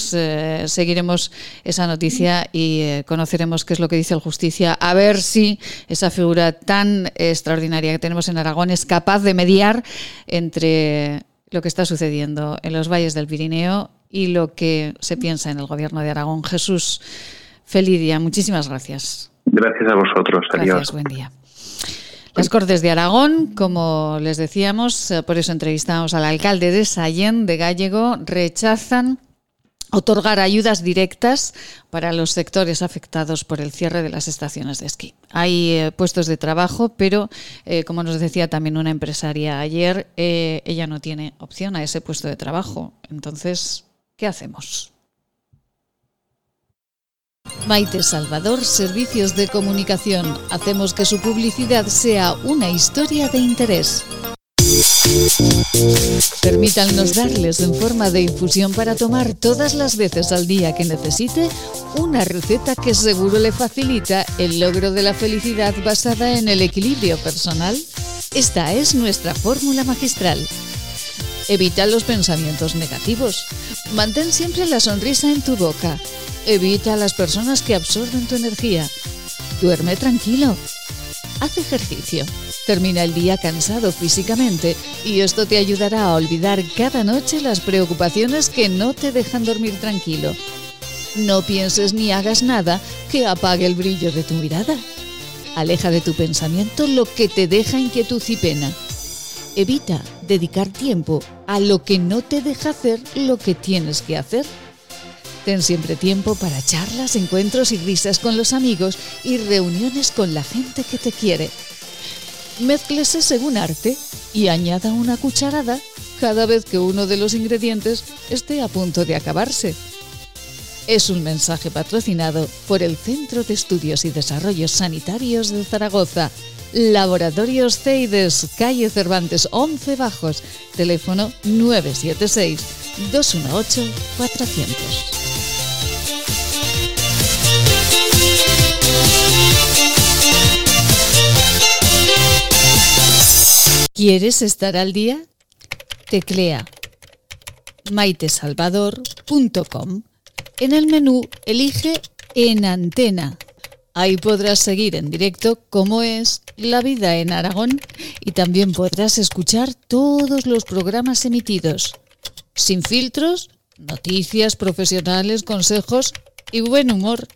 seguiremos esa noticia y conoceremos qué es lo que dice el Justicia, a ver si esa figura tan extraordinaria que tenemos en Aragón es capaz de mediar entre lo que está sucediendo en los valles del Pirineo y lo que se piensa en el Gobierno de Aragón. Jesús, feliz día, muchísimas gracias. Gracias a vosotros. Adiós. Gracias, buen día. Las Cortes de Aragón, como les decíamos, por eso entrevistamos al alcalde de Sallent de Gállego, rechazan otorgar ayudas directas para los sectores afectados por el cierre de las estaciones de esquí. Hay puestos de trabajo, pero como nos decía también una empresaria ayer, ella no tiene opción a ese puesto de trabajo. Entonces, ¿qué hacemos? Maite Salvador, Servicios de Comunicación. Hacemos que su publicidad sea una historia de interés. Permítanos darles en forma de infusión para tomar todas las veces al día que necesite una receta que seguro le facilita el logro de la felicidad basada en el equilibrio personal. Esta es nuestra fórmula magistral. Evita los pensamientos negativos. Mantén siempre la sonrisa en tu boca. Evita a las personas que absorben tu energía. Duerme tranquilo. Haz ejercicio. Termina el día cansado físicamente y esto te ayudará a olvidar cada noche las preocupaciones que no te dejan dormir tranquilo. No pienses ni hagas nada que apague el brillo de tu mirada. Aleja de tu pensamiento lo que te deja inquietud y pena. Evita dedicar tiempo a lo que no te deja hacer lo que tienes que hacer. Ten siempre tiempo para charlas, encuentros y risas con los amigos y reuniones con la gente que te quiere. Mézclese según arte y añada una cucharada cada vez que uno de los ingredientes esté a punto de acabarse. Es un mensaje patrocinado por el Centro de Estudios y Desarrollos Sanitarios de Zaragoza, Laboratorios CEIDES, calle Cervantes 11 Bajos, teléfono 976-218-400. ¿Quieres estar al día? Teclea maitesalvador.com. En el menú elige En Antena. Ahí podrás seguir en directo cómo es la vida en Aragón y también podrás escuchar todos los programas emitidos. Sin filtros, noticias profesionales, consejos y buen humor.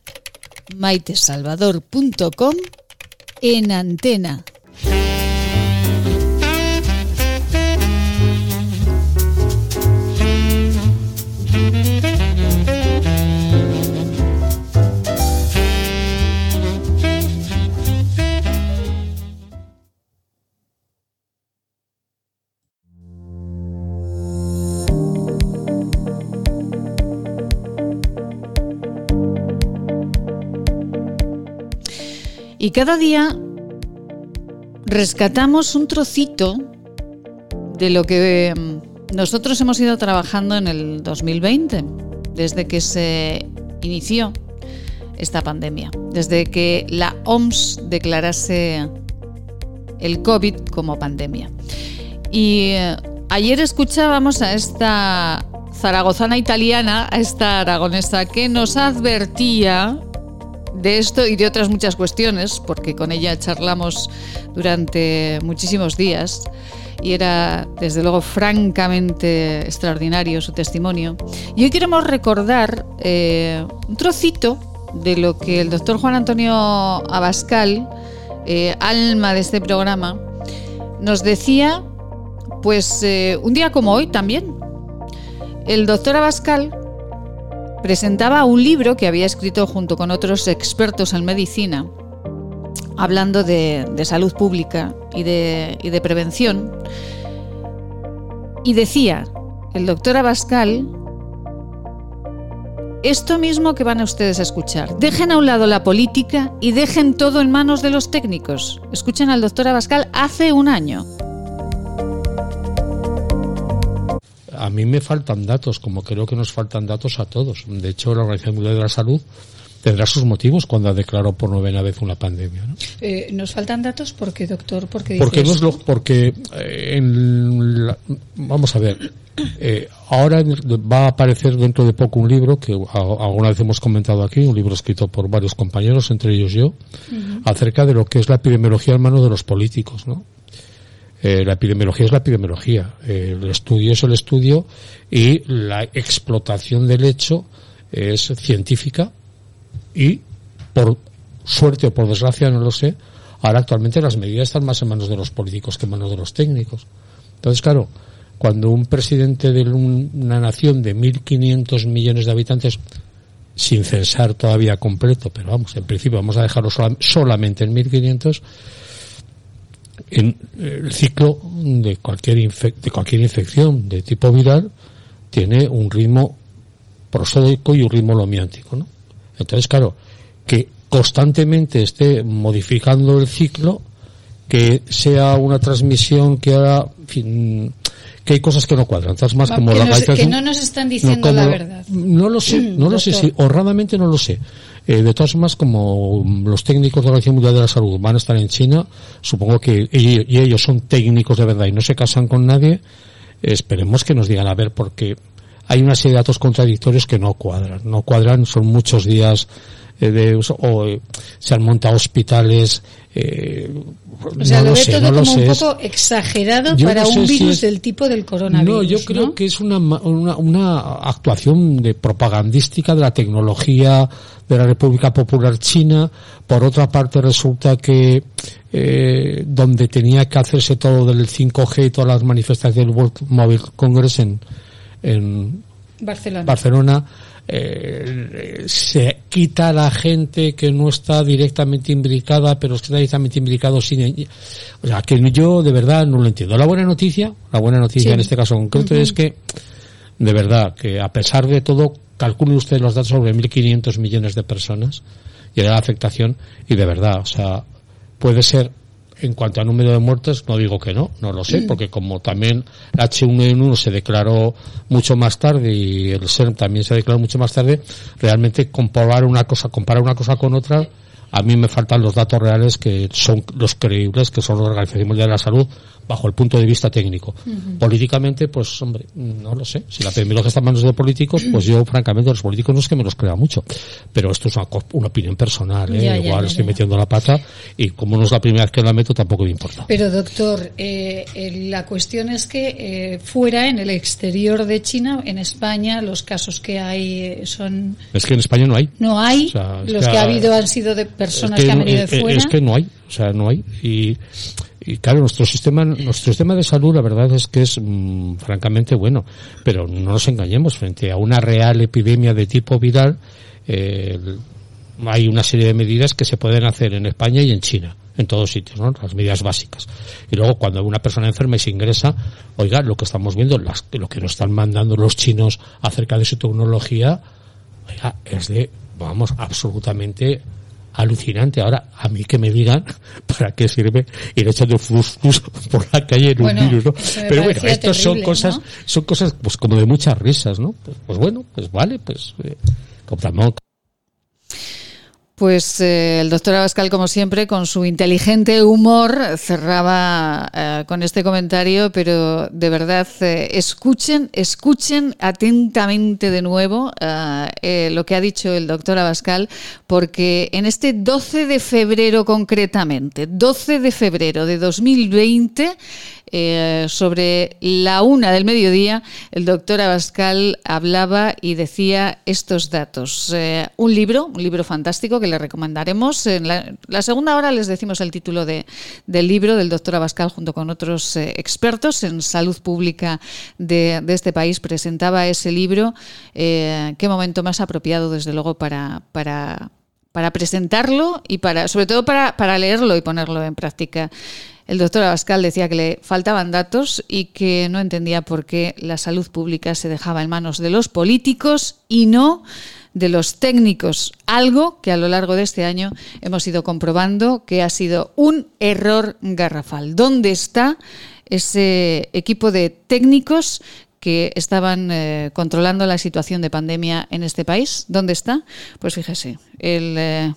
maitesalvador.com. En Antena. Y cada día rescatamos un trocito de lo que nosotros hemos ido trabajando en el 2020, desde que se inició esta pandemia, desde que la OMS declarase el COVID como pandemia. Y ayer escuchábamos a esta zaragozana italiana, a esta aragonesa, que nos advertía de esto y de otras muchas cuestiones, porque con ella charlamos durante muchísimos días y era, desde luego, francamente extraordinario su testimonio. Y hoy queremos recordar un trocito de lo que el doctor Juan Antonio Abascal, alma de este programa, nos decía, pues un día como hoy también. El doctor Abascal presentaba un libro que había escrito junto con otros expertos en medicina hablando de salud pública y de prevención. Y decía el doctor Abascal esto mismo que van a ustedes a escuchar: dejen a un lado la política y dejen todo en manos de los técnicos. Escuchen al doctor Abascal hace un año. A mí me faltan datos, como creo que nos faltan datos a todos. De hecho, la Organización Mundial de la Salud tendrá sus motivos cuando ha declarado por novena vez una pandemia, ¿no? Nos faltan datos porque, doctor, ahora va a aparecer dentro de poco un libro que alguna vez hemos comentado aquí, un libro escrito por varios compañeros, entre ellos yo, uh-huh, acerca de lo que es la epidemiología en manos de los políticos, ¿no? La epidemiología es la epidemiología, el estudio es el estudio y la explotación del hecho es científica. Y, por suerte o por desgracia, no lo sé, ahora actualmente las medidas están más en manos de los políticos que en manos de los técnicos. Entonces, claro, cuando un presidente de una nación de 1.500 millones de habitantes, sin censar todavía completo, pero vamos, en principio vamos a dejarlo solamente en 1.500, el ciclo de cualquier infección de tipo viral tiene un ritmo prosódico y un ritmo lomiántico, ¿no? Entonces, claro, que constantemente esté modificando el ciclo, que sea una transmisión que ahora, en fin, que hay cosas que no cuadran, tantas más como la organización. Que no nos están diciendo la verdad. No lo sé, honradamente no lo sé. De todas formas, como los técnicos de la Organización Mundial de la Salud van a estar en China, supongo que ellos son técnicos de verdad y no se casan con nadie, esperemos que nos digan a ver, porque hay una serie de datos contradictorios que no cuadran, son muchos días se han montado hospitales, un poco exagerado para un virus del tipo del coronavirus. No, yo creo que es una actuación de propagandística de la tecnología de la República Popular China. Por otra parte, resulta que donde tenía que hacerse todo del 5G y todas las manifestaciones del World Mobile Congress en Barcelona se quita a la gente que no está directamente imbricada, pero está directamente imbricado sin... O sea, que yo de verdad no lo entiendo. La buena noticia sí, en este caso concreto, uh-huh, es que, de verdad, que a pesar de todo, calcule usted los datos sobre 1.500 millones de personas y la afectación, y de verdad, o sea, puede ser... En cuanto a número de muertes, no digo que no lo sé, porque como también la H1N1 se declaró mucho más tarde y el SERM también se declaró mucho más tarde, realmente comparar una cosa con otra, a mí me faltan los datos reales que son los creíbles, que son la Organización Mundial de la Salud, bajo el punto de vista técnico. Uh-huh. Políticamente, pues hombre, no lo sé. Si la epidemiología está en manos de políticos, pues yo, francamente, los políticos no es que me los crea mucho. Pero esto es una opinión personal, ¿eh? Ya, igual estoy metiendo la pata y como no es la primera vez que la meto, tampoco me importa. Pero, doctor, la cuestión es que fuera, en el exterior de China, en España, los casos que hay son... Es que en España no hay. No hay. O sea, los que ha habido han sido de personas que han venido de fuera. Es que no hay. O sea, no hay. Y claro, nuestro sistema de salud, la verdad es que es francamente bueno, pero no nos engañemos, frente a una real epidemia de tipo viral hay una serie de medidas que se pueden hacer en España y en China, en todos sitios, ¿no? Las medidas básicas. Y luego, cuando una persona enferma y se ingresa, oiga, lo que estamos viendo, lo que nos están mandando los chinos acerca de su tecnología, oiga, es de, vamos, absolutamente... alucinante. Ahora, a mí que me digan para qué sirve ir echando flus por la calle en un virus, ¿no? Pero bueno, estos son cosas, ¿no? Son cosas pues como de muchas risas, ¿no? Pues bueno, pues vale, pues compramos. Pues el doctor Abascal, como siempre, con su inteligente humor, cerraba con este comentario, pero de verdad, escuchen atentamente de nuevo lo que ha dicho el doctor Abascal, porque en este 12 de febrero concretamente, 12 de febrero de 2020, sobre la 1:00 PM, el doctor Abascal hablaba y decía estos datos. Un libro fantástico que le recomendaremos. En la segunda hora les decimos el título del libro del doctor Abascal, junto con otros expertos en salud pública de este país. Presentaba ese libro. Qué momento más apropiado, desde luego, para para presentarlo y sobre todo para leerlo y ponerlo en práctica. El doctor Abascal decía que le faltaban datos y que no entendía por qué la salud pública se dejaba en manos de los políticos y no de los técnicos, algo que a lo largo de este año hemos ido comprobando que ha sido un error garrafal. ¿Dónde está ese equipo de técnicos que estaban controlando la situación de pandemia en este país? ¿Dónde está? Pues fíjese, el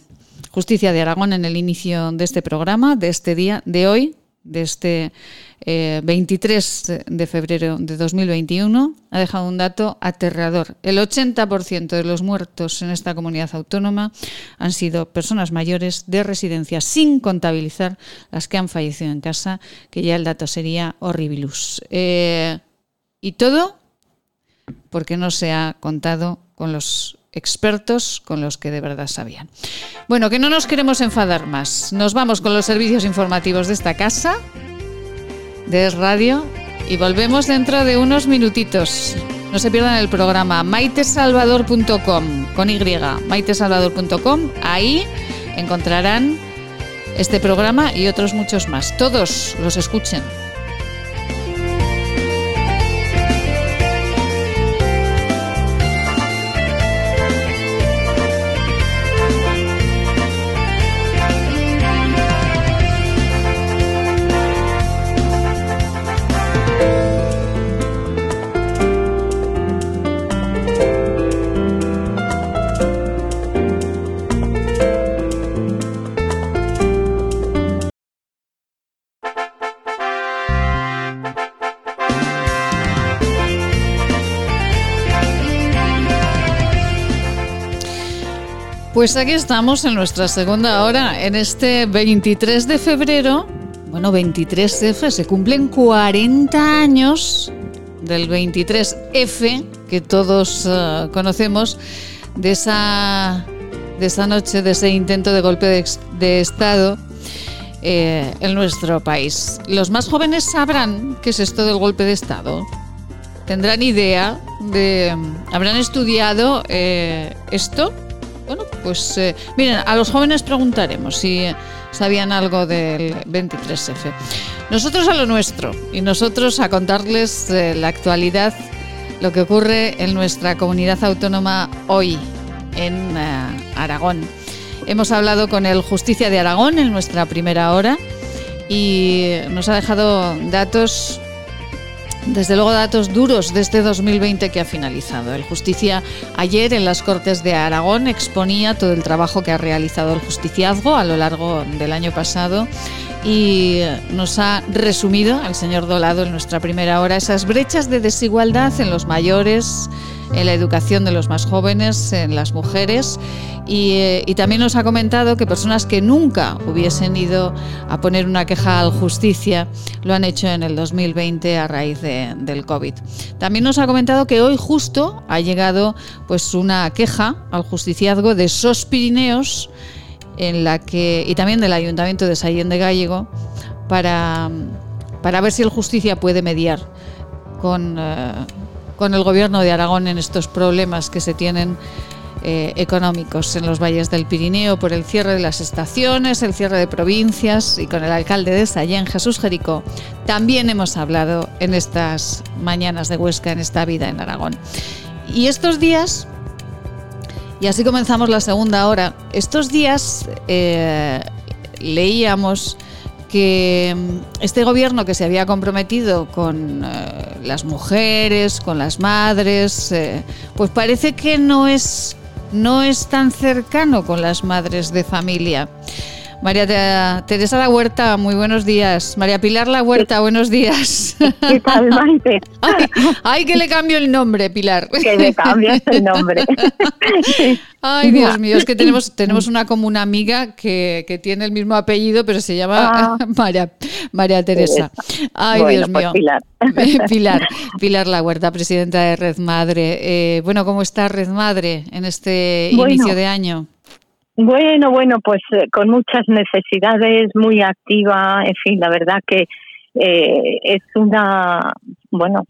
Justicia de Aragón en el inicio de este programa, de este día, de hoy, de este 23 de febrero de 2021, ha dejado un dato aterrador. El 80% de los muertos en esta comunidad autónoma han sido personas mayores de residencia, sin contabilizar las que han fallecido en casa, que ya el dato sería horribilus. Y todo porque no se ha contado con los expertos, con los que de verdad sabían. Bueno, que no nos queremos enfadar más. Nos vamos con los servicios informativos de esta casa, de Es Radio, y volvemos dentro de unos minutitos. No se pierdan el programa maitesalvador.com, con Y, maitesalvador.com. Ahí encontrarán este programa y otros muchos más. Todos los escuchen. Pues aquí estamos en nuestra segunda hora, en este 23 de febrero, bueno, 23F, se cumplen 40 años del 23F, que todos conocemos, de esa noche, de ese intento de golpe de Estado en nuestro país. Los más jóvenes sabrán qué es esto del golpe de Estado, tendrán idea, habrán estudiado esto. Bueno, pues miren, a los jóvenes preguntaremos si sabían algo del 23F. Nosotros a lo nuestro y nosotros a contarles la actualidad, lo que ocurre en nuestra comunidad autónoma hoy, en Aragón. Hemos hablado con el Justicia de Aragón en nuestra primera hora y nos ha dejado datos. Desde luego, datos duros de este 2020 que ha finalizado. El Justicia ayer en las Cortes de Aragón exponía todo el trabajo que ha realizado el justiciazgo a lo largo del año pasado y nos ha resumido el señor Dolado en nuestra primera hora esas brechas de desigualdad en los mayores, en la educación de los más jóvenes, en las mujeres. Y también nos ha comentado que personas que nunca hubiesen ido a poner una queja al Justicia lo han hecho en el 2020 a raíz del COVID. También nos ha comentado que hoy justo ha llegado pues una queja al justiciazgo de Sos Pirineos y también del Ayuntamiento de Sallent de Gállego para ver si el Justicia puede mediar con el Gobierno de Aragón en estos problemas que se tienen económicos en los valles del Pirineo por el cierre de las estaciones, el cierre de provincias, y con el alcalde de Sallent, Jesús Gericó. También hemos hablado en estas mañanas de Huesca, en esta vida en Aragón. Y estos días, y así comenzamos la segunda hora, estos días leíamos que este gobierno que se había comprometido con las mujeres, con las madres, pues parece que no es tan cercano con las madres de familia. María Teresa La Huerta, muy buenos días. María Pilar La Huerta, buenos días. ¿Qué tal, Maite? Ay, que le cambio el nombre, Pilar. Que le cambias el nombre. Ay, Dios mío, es que tenemos una común amiga que tiene el mismo apellido, pero se llama María Teresa. Ay, bueno, Dios mío. Pues Pilar La Huerta, presidenta de Red Madre. Bueno, ¿cómo está Red Madre en este inicio de año? Bueno, pues con muchas necesidades, muy activa, en fin, la verdad que es una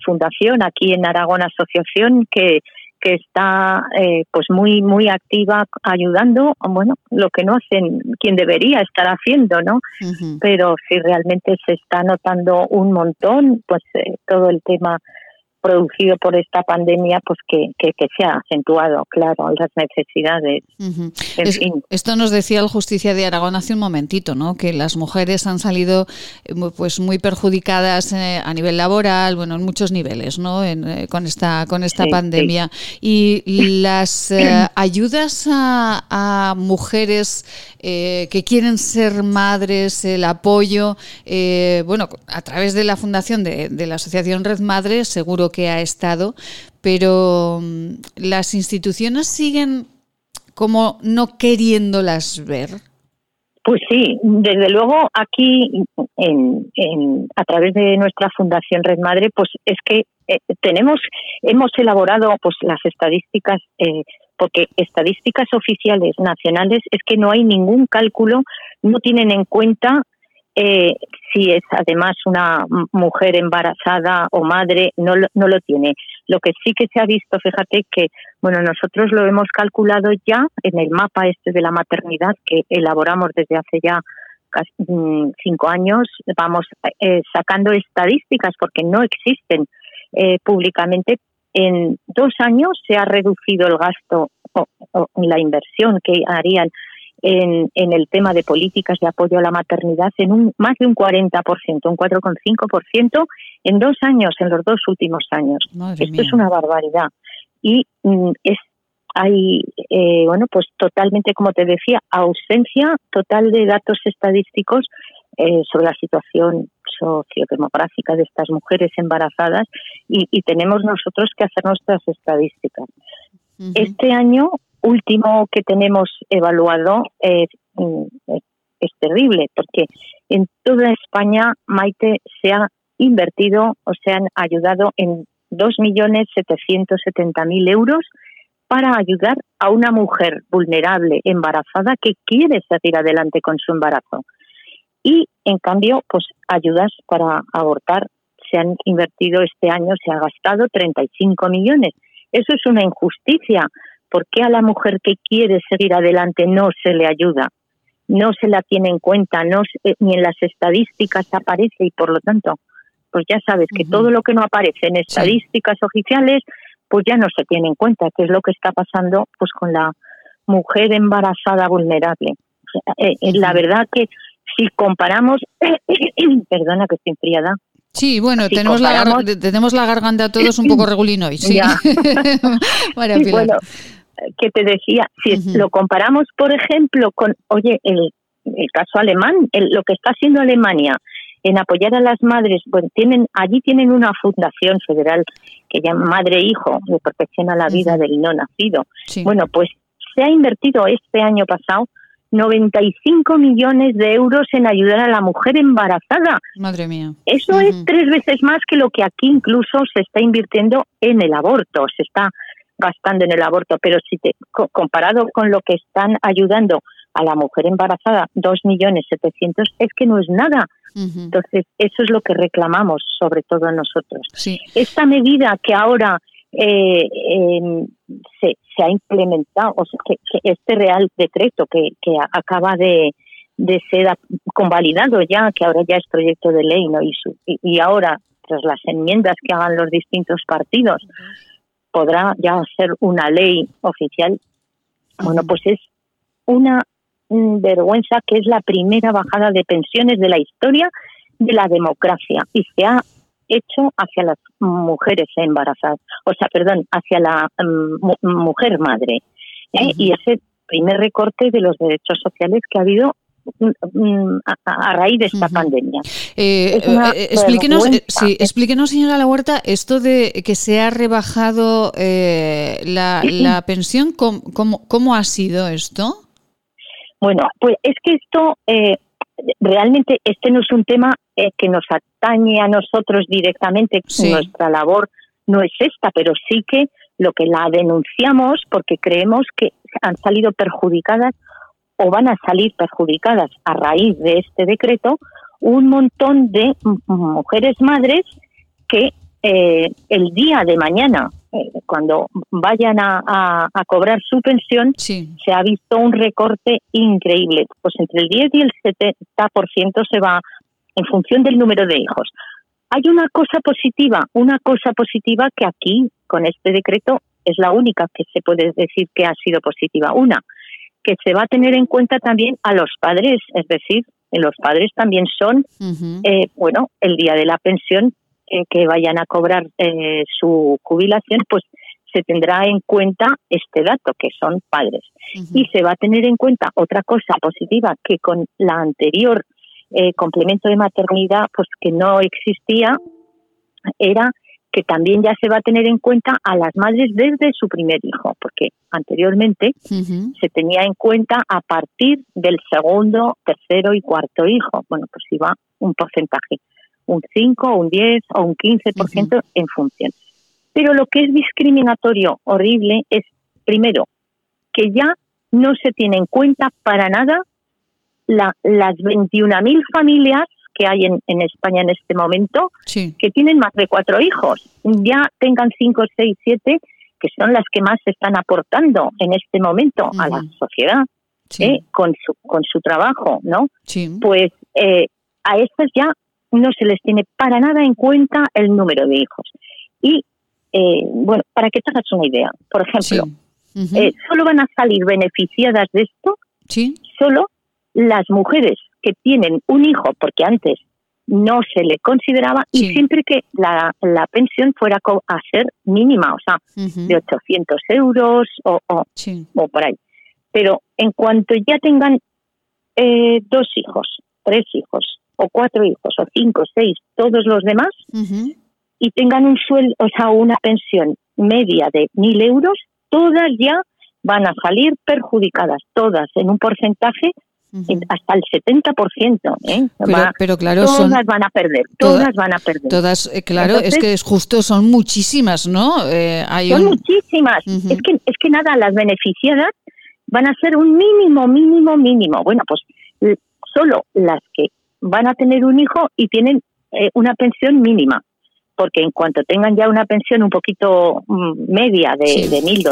fundación aquí en Aragón, asociación que, que está pues muy activa ayudando, bueno, lo que no hacen quien debería estar haciendo, ¿no? Uh-huh. Pero sí, realmente se está notando un montón, pues todo el tema producido por esta pandemia, pues que se ha acentuado, claro, las necesidades. Uh-huh. En fin. Esto nos decía el Justicia de Aragón hace un momentito, ¿no? Que las mujeres han salido pues muy perjudicadas a nivel laboral, bueno, en muchos niveles, ¿no? Con esta pandemia. Sí. Y las ayudas a mujeres que quieren ser madres, el apoyo, bueno, a través de la fundación de la Asociación Red Madre, seguro que ha estado, pero las instituciones siguen como no queriéndolas ver. Pues sí, desde luego aquí a través de nuestra Fundación Red Madre, pues es que hemos elaborado pues las estadísticas, porque estadísticas oficiales nacionales es que no hay ningún cálculo, no tienen en cuenta si es además una mujer embarazada o madre, no lo tiene. Lo que sí que se ha visto, fíjate que, bueno, nosotros lo hemos calculado ya en el mapa este de la maternidad que elaboramos desde hace ya casi 5 años, vamos sacando estadísticas porque no existen públicamente. En 2 años se ha reducido el gasto o la inversión que harían en el tema de políticas de apoyo a la maternidad en más de un 40%, un 4,5% en 2 años, en los 2 últimos años. Madre Esto mía. Es una barbaridad. Y bueno, pues totalmente, como te decía, ausencia total de datos estadísticos sobre la situación sociodemográfica de estas mujeres embarazadas y tenemos nosotros que hacer nuestras estadísticas. Uh-huh. Este año último que tenemos evaluado es terrible, porque en toda España, Maite, se ha invertido o se han ayudado en 2.770.000 euros para ayudar a una mujer vulnerable, embarazada, que quiere salir adelante con su embarazo. Y, en cambio, pues ayudas para abortar se han invertido este año, se ha gastado 35 millones. Eso es una injusticia. ¿Por qué a la mujer que quiere seguir adelante no se le ayuda? No se la tiene en cuenta, ni en las estadísticas aparece y, por lo tanto, pues ya sabes que todo lo que no aparece en estadísticas oficiales, pues ya no se tiene en cuenta, que es lo que está pasando pues con la mujer embarazada vulnerable. La verdad que si comparamos, perdona que estoy enfriada. Sí, bueno, si tenemos la garganta todos un poco regulino hoy, sí. María Pilar. Bueno, que te decía, si lo comparamos, por ejemplo, con, oye, el caso alemán, lo que está haciendo Alemania en apoyar a las madres, pues allí tienen una fundación federal que llama Madre e Hijo, de protección a la vida del no nacido. Sí. Bueno, pues se ha invertido este año pasado 95 millones de euros en ayudar a la mujer embarazada. Madre mía. Eso es 3 veces más que lo que aquí incluso se está invirtiendo en el aborto, se está gastando en el aborto, pero si comparado con lo que están ayudando a la mujer embarazada, 2.700.000, es que no es nada. Uh-huh. Entonces, eso es lo que reclamamos, sobre todo nosotros. Sí. Esta medida que ahora se ha implementado, o sea, que este Real Decreto que acaba de ser convalidado ya, que ahora ya es proyecto de ley, ¿no? Y ahora, tras las enmiendas que hagan los distintos partidos, podrá ya ser una ley oficial. Bueno, pues es una vergüenza que es la primera bajada de pensiones de la historia de la democracia y se ha hecho hacia las mujeres embarazadas, o sea, perdón, hacia la mujer madre, y ese primer recorte de los derechos sociales que ha habido a raíz de esta pandemia. Explíquenos, señora La Huerta, esto de que se ha rebajado la pensión, ¿cómo ha sido esto? Bueno, pues es que esto realmente no es un tema que nos atañe a nosotros directamente. Sí. Nuestra labor no es esta, pero sí que lo que la denunciamos porque creemos que han salido perjudicadas o van a salir perjudicadas a raíz de este decreto un montón de mujeres madres que el día de mañana, cuando vayan a cobrar su pensión, sí, se ha visto un recorte increíble. Pues entre el 10 y el 70% se va en función del número de hijos. Hay una cosa positiva que aquí, con este decreto, es la única que se puede decir que ha sido positiva. Una, que se va a tener en cuenta también a los padres, es decir, los padres también son, el día de la pensión, que vayan a cobrar su jubilación, pues se tendrá en cuenta este dato, que son padres. Uh-huh. Y se va a tener en cuenta otra cosa positiva, que con la anterior complemento de maternidad, pues que no existía, era que también ya se va a tener en cuenta a las madres desde su primer hijo, porque anteriormente se tenía en cuenta a partir del segundo, tercero y cuarto hijo. Bueno, pues iba un porcentaje, un 5, un 10 o un 15% en función. Pero lo que es discriminatorio, horrible, es, primero, que ya no se tiene en cuenta para nada las 21.000 familias que hay en España en este momento, sí, que tienen más de 4 hijos, ya tengan 5, 6, 7, que son las que más están aportando en este momento a la sociedad, sí, con su trabajo, ¿no? Sí. Pues a estas ya no se les tiene para nada en cuenta el número de hijos. Y, para que te hagas una idea, por ejemplo, sí, solo van a salir beneficiadas de esto, sí, solo las mujeres que tienen un hijo, porque antes no se le consideraba, sí, y siempre que la pensión fuera a ser mínima, o sea, de 800 euros o por ahí. Pero en cuanto ya tengan 2 hijos, 3 hijos, o 4 hijos, o 5, 6, todos los demás, y tengan un sueldo, o sea, una pensión media de 1.000 euros, todas ya van a salir perjudicadas, todas en un porcentaje hasta el 70%, pero claro, todas van a perder. Todas, claro. Entonces, es que es justo, son muchísimas, ¿no? Muchísimas. Es que nada, las beneficiadas van a ser un mínimo. Bueno, pues solo las que van a tener un hijo y tienen una pensión mínima, porque en cuanto tengan ya una pensión un poquito media de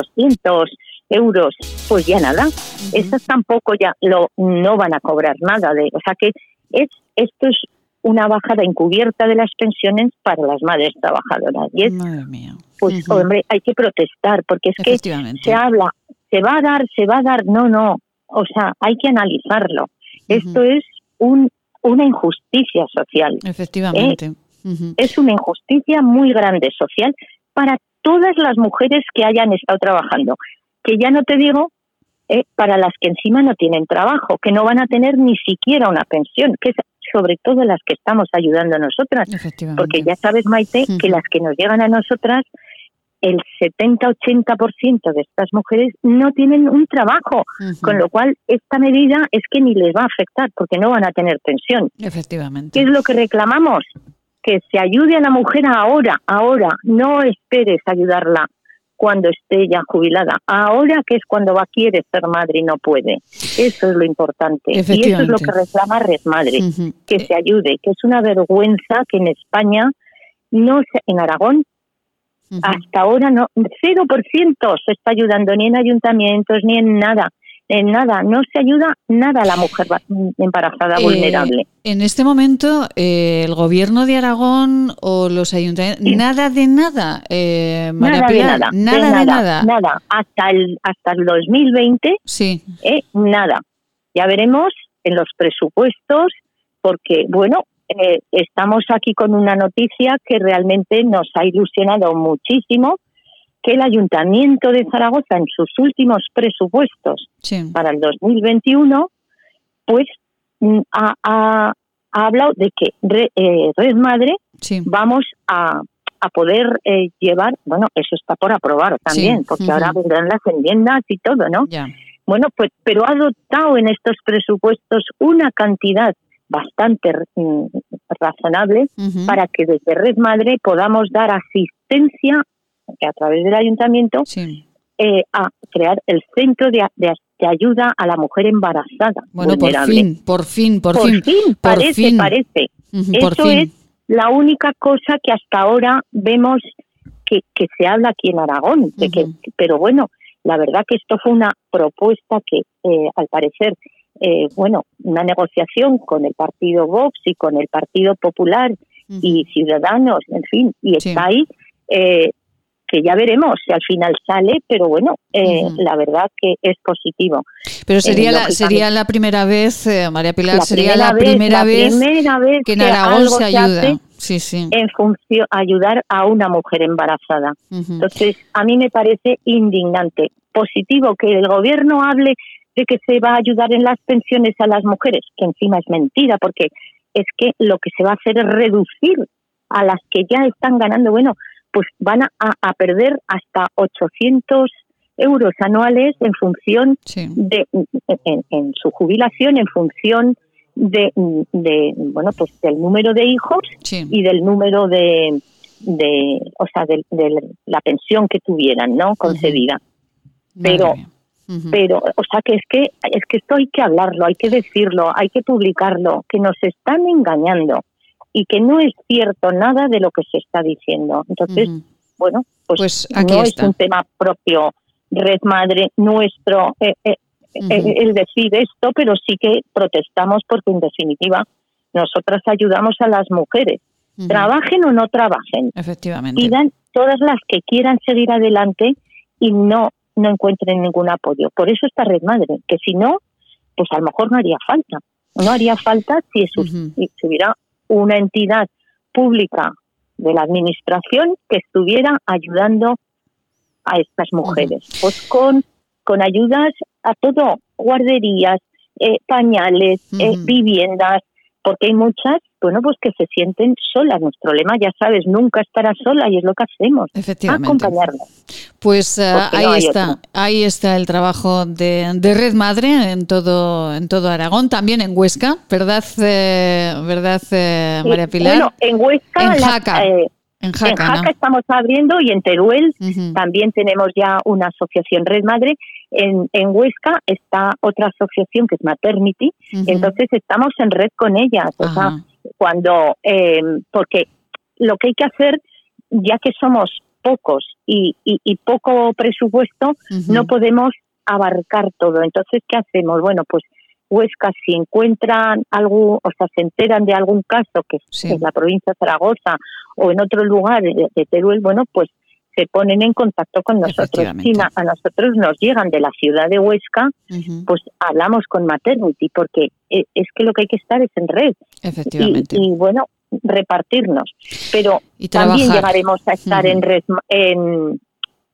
1.200 euros, pues ya nada, esas tampoco ya no van a cobrar nada de, o sea que esto es una bajada encubierta de las pensiones para las madres trabajadoras. Y es, madre mía, pues hombre, hay que protestar, porque es que se habla, se va a dar, no, o sea, hay que analizarlo. Esto es una injusticia social. Efectivamente. Es una injusticia muy grande social para todas las mujeres que hayan estado trabajando. Que ya no te digo para las que encima no tienen trabajo, que no van a tener ni siquiera una pensión, que es sobre todo las que estamos ayudando a nosotras. Porque ya sabes, Maite, que las que nos llegan a nosotras, el 70-80% de estas mujeres no tienen un trabajo, con lo cual esta medida es que ni les va a afectar, porque no van a tener pensión. Efectivamente. ¿Qué es lo que reclamamos? Que se ayude a la mujer ahora, no esperes ayudarla cuando esté ya jubilada. Ahora, que es cuando quiere ser madre y no puede. Eso es lo importante. Y eso es lo que reclama Red Madre, que se ayude, que es una vergüenza que en España, en Aragón, hasta ahora no, 0% se está ayudando, ni en ayuntamientos, ni en nada. En nada, no se ayuda nada a la mujer embarazada vulnerable. En este momento, el gobierno de Aragón o los ayuntamientos, nada de nada, María Pilar. Hasta el 2020, nada. Ya veremos en los presupuestos, porque, estamos aquí con una noticia que realmente nos ha ilusionado muchísimo, que el Ayuntamiento de Zaragoza, en sus últimos presupuestos para el 2021, pues ha hablado de que Red Madre vamos a poder llevar, eso está por aprobar también, porque ahora vendrán las enmiendas y todo, ¿no? Yeah. Bueno, pues pero ha adoptado en estos presupuestos una cantidad bastante razonable para que desde Red Madre podamos dar asistencia que a través del ayuntamiento a crear el centro de ayuda a la mujer embarazada vulnerable. Por fin. Parece. Eso es la única cosa que hasta ahora vemos que se habla aquí en Aragón. De que, pero bueno, la verdad que esto fue una propuesta que, al parecer, bueno, una negociación con el Partido Vox y con el Partido Popular y Ciudadanos, en fin, y está ahí, que ya veremos si al final sale, pero bueno, la verdad que es positivo. Pero sería la primera vez, María Pilar, sería la primera vez que en Aragón se ayuda en función ayudar a una mujer embarazada. Entonces, a mí me parece indignante. Positivo que el gobierno hable de que se va a ayudar en las pensiones a las mujeres, que encima es mentira, porque es que lo que se va a hacer es reducir a las que ya están ganando, bueno, pues van a perder hasta 800 euros anuales en función de en su jubilación, en función de bueno, pues del número de hijos y del número de o sea de la pensión que tuvieran, ¿no?, concedida. Pero o sea que es que esto hay que hablarlo, hay que decirlo, hay que publicarlo, que nos están engañando y que no es cierto nada de lo que se está diciendo. Entonces, bueno, pues aquí no está. Es un tema propio Red Madre nuestro, el decir esto, pero sí que protestamos porque en definitiva nosotras ayudamos a las mujeres, trabajen o no trabajen. Efectivamente. Y dan todas las que quieran seguir adelante y no encuentren ningún apoyo. Por eso está Red Madre, que si no, pues a lo mejor no haría falta si hubiera una entidad pública de la administración que estuviera ayudando a estas mujeres, pues con ayudas a todo, guarderías, pañales, viviendas, porque hay muchas, bueno, pues que se sienten solas. Nuestro lema, ya sabes, nunca estarás sola, y es lo que hacemos, acompañarnos. Pues ahí está el trabajo de Red Madre en todo Aragón, también en Huesca, ¿verdad, María Pilar? Bueno, en Huesca, en Jaca. En Jaca ¿no? Estamos abriendo, y en Teruel también tenemos ya una asociación Red Madre. En Huesca está otra asociación que es Maternity, entonces estamos en red con ellas. O sea, porque lo que hay que hacer, ya que somos pocos y poco presupuesto, no podemos abarcar todo. Entonces, ¿qué hacemos? Bueno, pues Huesca, si encuentran algo, o sea, se enteran de algún caso que en la provincia de Zaragoza o en otro lugar de Teruel, bueno, pues se ponen en contacto con nosotros. Si a nosotros nos llegan de la ciudad de Huesca, pues hablamos con Maternity, porque es que lo que hay que estar es en red. Efectivamente. Y bueno, repartirnos. Pero también llegaremos a estar en red en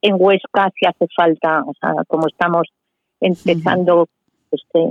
Huesca si hace falta. O sea, como estamos empezando,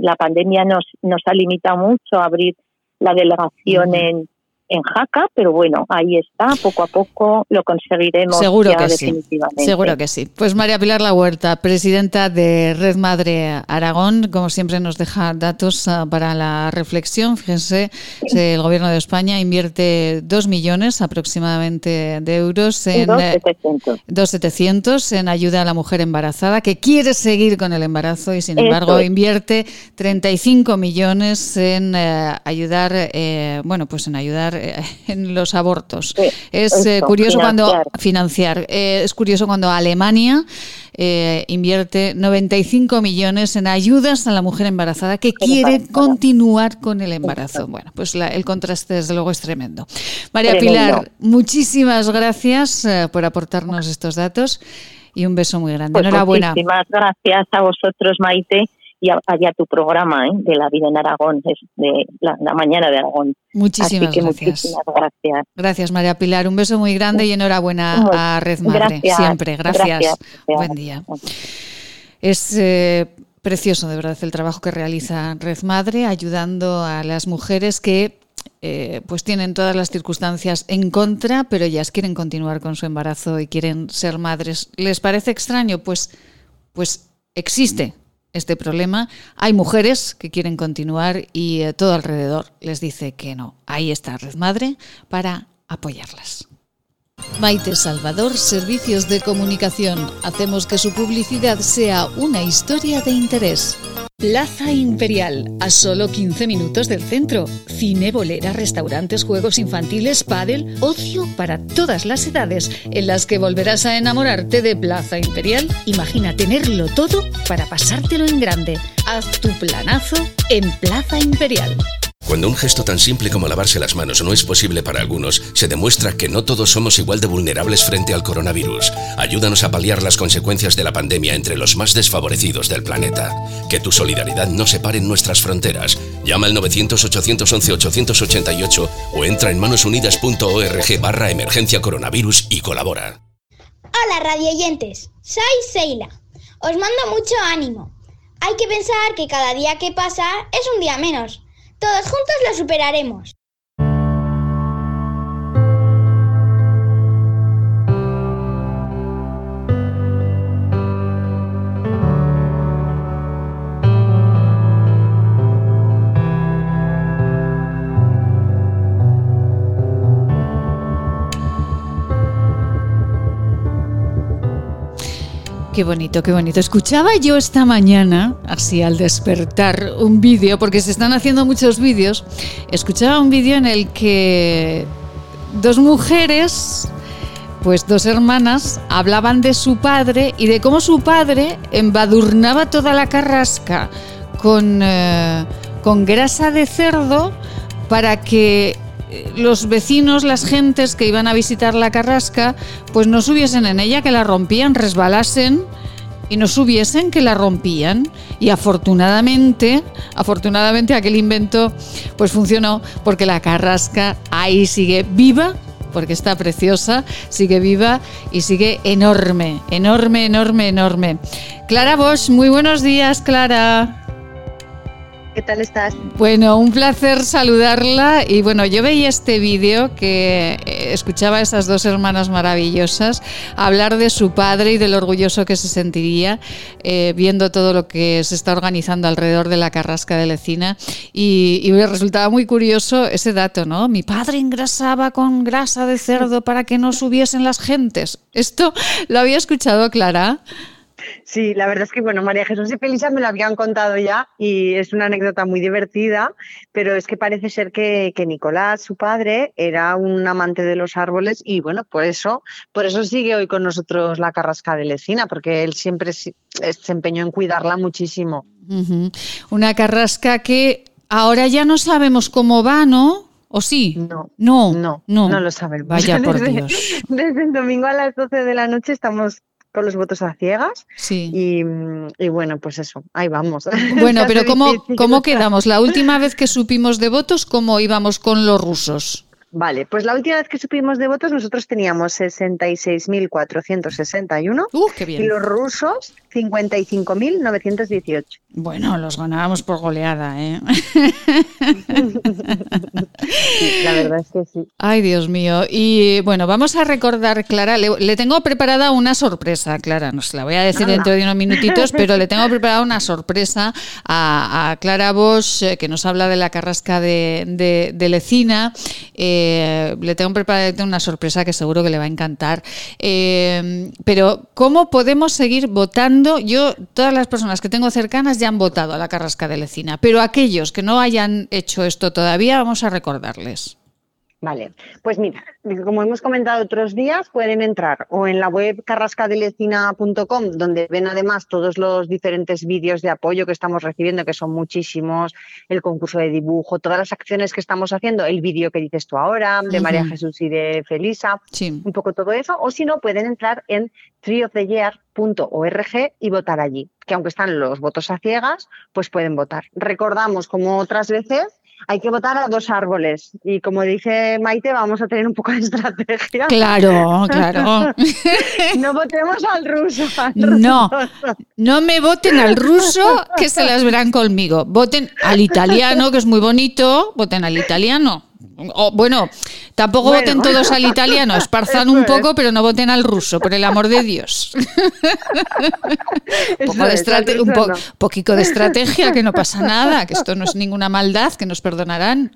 la pandemia nos ha limitado mucho a abrir la delegación en Jaca, pero bueno, ahí está, poco a poco lo conseguiremos. Seguro ya, que definitivamente. Sí, seguro que sí. Pues María Pilar La Huerta, presidenta de Red Madre Aragón, como siempre nos deja datos para la reflexión. Fíjense, el Gobierno de España invierte 2 millones aproximadamente de euros en 2.700 en ayuda a la mujer embarazada que quiere seguir con el embarazo y sin embargo invierte 35 millones en ayudar en los abortos. Es curioso cuando Alemania invierte 95 millones en ayudas a la mujer embarazada que quiere continuar con el embarazo. Bueno, pues el contraste desde luego es tremendo. María Pilar, muchísimas gracias por aportarnos estos datos y un beso muy grande. Enhorabuena. Muchísimas gracias a vosotros, Maite, y allá tu programa de la vida en Aragón, de la mañana de Aragón. Muchísimas gracias. Gracias, María Pilar. Un beso muy grande y enhorabuena a Red Madre. Gracias, siempre. Gracias. Buen día. Es precioso, de verdad, el trabajo que realiza Red Madre, ayudando a las mujeres que pues tienen todas las circunstancias en contra, pero ellas quieren continuar con su embarazo y quieren ser madres. ¿Les parece extraño? Pues existe este problema. Hay mujeres que quieren continuar y todo alrededor les dice que no. Ahí está Red Madre para apoyarlas. Maite Salvador, Servicios de Comunicación. Hacemos que su publicidad sea una historia de interés. Plaza Imperial, a solo 15 minutos del centro. Cine, bolera, restaurantes, juegos infantiles, pádel, ocio para todas las edades, en las que volverás a enamorarte de Plaza Imperial. Imagina tenerlo todo para pasártelo en grande. Haz tu planazo en Plaza Imperial. Cuando un gesto tan simple como lavarse las manos no es posible para algunos, se demuestra que no todos somos igual de vulnerables frente al coronavirus. Ayúdanos a paliar las consecuencias de la pandemia entre los más desfavorecidos del planeta. Que tu solidaridad no separe nuestras fronteras. Llama al 900-811-888 o entra en manosunidas.org/emergencia coronavirus y colabora. Hola radioyentes, soy Seila. Os mando mucho ánimo. Hay que pensar que cada día que pasa es un día menos. Todos juntos lo superaremos. Qué bonito, qué bonito. Escuchaba yo esta mañana, así al despertar, un vídeo, porque se están haciendo muchos vídeos. Escuchaba un vídeo en el que dos mujeres, pues dos hermanas, hablaban de su padre y de cómo su padre embadurnaba toda la carrasca con grasa de cerdo para que los vecinos, las gentes que iban a visitar la carrasca, pues no subiesen en ella, que la rompían, resbalasen y no subiesen, que la rompían. Y afortunadamente aquel invento pues funcionó, porque la carrasca ahí sigue viva, porque está preciosa, sigue viva y sigue enorme, enorme, enorme, enorme. Clara Bosch, muy buenos días, Clara. ¿Qué tal estás? Bueno, un placer saludarla. Y bueno, yo veía este vídeo que escuchaba a esas dos hermanas maravillosas hablar de su padre y del orgulloso que se sentiría viendo todo lo que se está organizando alrededor de la carrasca de Lecina. Y me resultaba muy curioso ese dato, ¿no? Mi padre engrasaba con grasa de cerdo para que no subiesen las gentes. ¿Esto lo había escuchado, Clara? Sí, la verdad es que bueno, María Jesús y Felisa me lo habían contado ya y es una anécdota muy divertida, pero es que parece ser que Nicolás, su padre, era un amante de los árboles y bueno, por eso sigue hoy con nosotros la carrasca de Lecina, porque él siempre se empeñó en cuidarla muchísimo. Uh-huh. Una carrasca que ahora ya no sabemos cómo va, ¿no? ¿O sí? No lo sabemos. Vaya por Dios. Desde el domingo a las 12 de la noche estamos con los votos a ciegas, sí. Y bueno, pues eso, ahí vamos. Bueno, pero ¿cómo quedamos? La última vez que supimos de votos, ¿cómo íbamos con los rusos? Vale, pues la última vez que supimos de votos nosotros teníamos 66.461 qué bien. Y los rusos 55.918. Bueno, los ganábamos por goleada, ¿eh? Sí, la verdad es que sí. Ay, Dios mío. Y bueno, vamos a recordar, Clara, le tengo preparada una sorpresa, Clara, no se la voy a decir dentro de unos minutitos, pero le tengo preparada una sorpresa a Clara Bosch, que nos habla de la carrasca de Lecina. Le tengo preparada una sorpresa que seguro que le va a encantar. Pero, ¿cómo podemos seguir votando? Yo, todas las personas que tengo cercanas ya han votado a la carrasca de Lecina, pero aquellos que no hayan hecho esto todavía, vamos a recordarles. Vale, pues mira, como hemos comentado otros días, pueden entrar o en la web carrascadelecina.com, donde ven además todos los diferentes vídeos de apoyo que estamos recibiendo, que son muchísimos, el concurso de dibujo, todas las acciones que estamos haciendo, el vídeo que dices tú ahora, de María Jesús y de Felisa, sí. Un poco todo eso, o si no, pueden entrar en treeoftheyear.org y votar allí, que aunque están los votos a ciegas, pues pueden votar. Recordamos, como otras veces, hay que votar a dos árboles y como dice Maite, vamos a tener un poco de estrategia. Claro, claro. No votemos al ruso. No me voten al ruso, que se las verán conmigo. Voten al italiano, que es muy bonito, voten al italiano. O, bueno, tampoco voten todos al italiano, esparzan un poco, pero no voten al ruso, por el amor de Dios. Un poquito de estrategia, que no pasa nada, que esto no es ninguna maldad, que nos perdonarán.